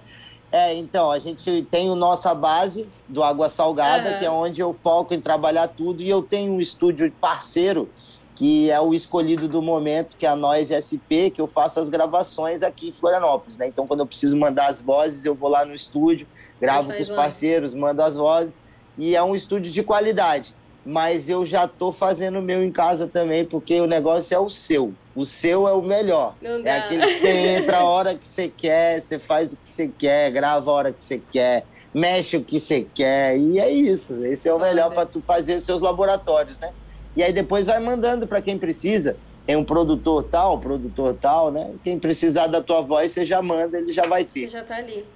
É, então, a gente tem a nossa base do Água Salgada, uhum. que é onde eu foco em trabalhar tudo, e eu tenho um estúdio parceiro, que é o escolhido do momento, que é a Nós S P, que eu faço as gravações aqui em Florianópolis, né? Então, quando eu preciso mandar as vozes, eu vou lá no estúdio, gravo com os parceiros, mando as vozes, e é um estúdio de qualidade. Mas eu já tô fazendo o meu em casa também, porque o negócio é o seu. O seu é o melhor. É aquele que você entra a hora que você quer, você faz o que você quer, grava a hora que você quer, mexe o que você quer, e é isso. Esse é o melhor para tu fazer os seus laboratórios, né? E aí depois vai mandando para quem precisa. Tem um produtor tal, produtor tal, né? Quem precisar da tua voz, você já manda, ele já vai ter. Você já tá ali.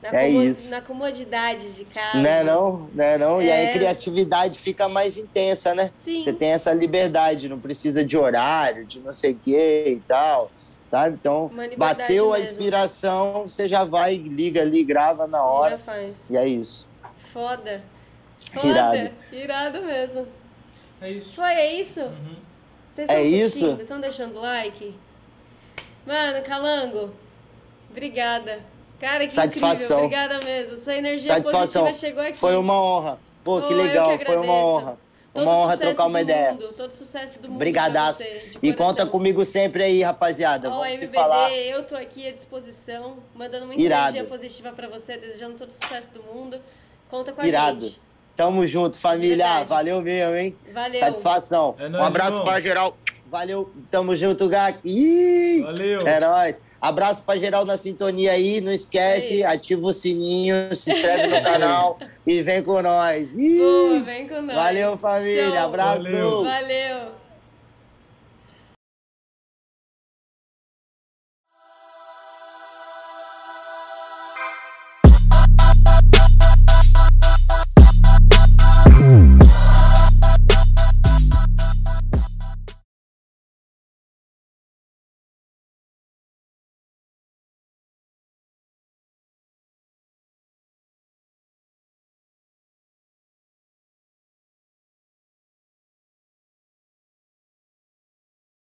Na, é comod... isso. na comodidade de casa. Não é não? Não é não? É. E aí a criatividade fica mais intensa, né? Sim. Você tem essa liberdade, não precisa de horário, de não sei o quê e tal, sabe? Então, bateu mesmo. A inspiração, você já vai, liga ali, grava na hora. E já faz. E é isso. Foda. Foda. Irado. Irado mesmo. É isso. Foi, é isso? Uhum. Vocês é isso? Estão deixando like? Mano, Calango, obrigada. Cara, que Satisfação. Incrível, obrigada mesmo. Sua energia Satisfação. Positiva chegou aqui. Foi uma honra. Pô, que oh, legal, que foi uma honra. Todo uma honra trocar uma ideia. Mundo, todo sucesso do mundo. Brigadaço. Você, e conta comigo sempre aí, rapaziada. Oh, Vamos M B D, se falar. Eu tô aqui à disposição, mandando muita Irado. Energia positiva pra você, desejando todo sucesso do mundo. Conta com a Irado. Gente. Tamo junto, família. Valeu mesmo, hein? Valeu. Satisfação. É nóis, um abraço irmão. Pra geral. Valeu. Tamo junto, Gak. Ih! Valeu. É nóis. Abraço pra geral na sintonia aí, não esquece, ativa o sininho, se inscreve no canal e vem com nós. Ih, Boa, vem com nós. Valeu, família. Show. Abraço. Valeu. Valeu.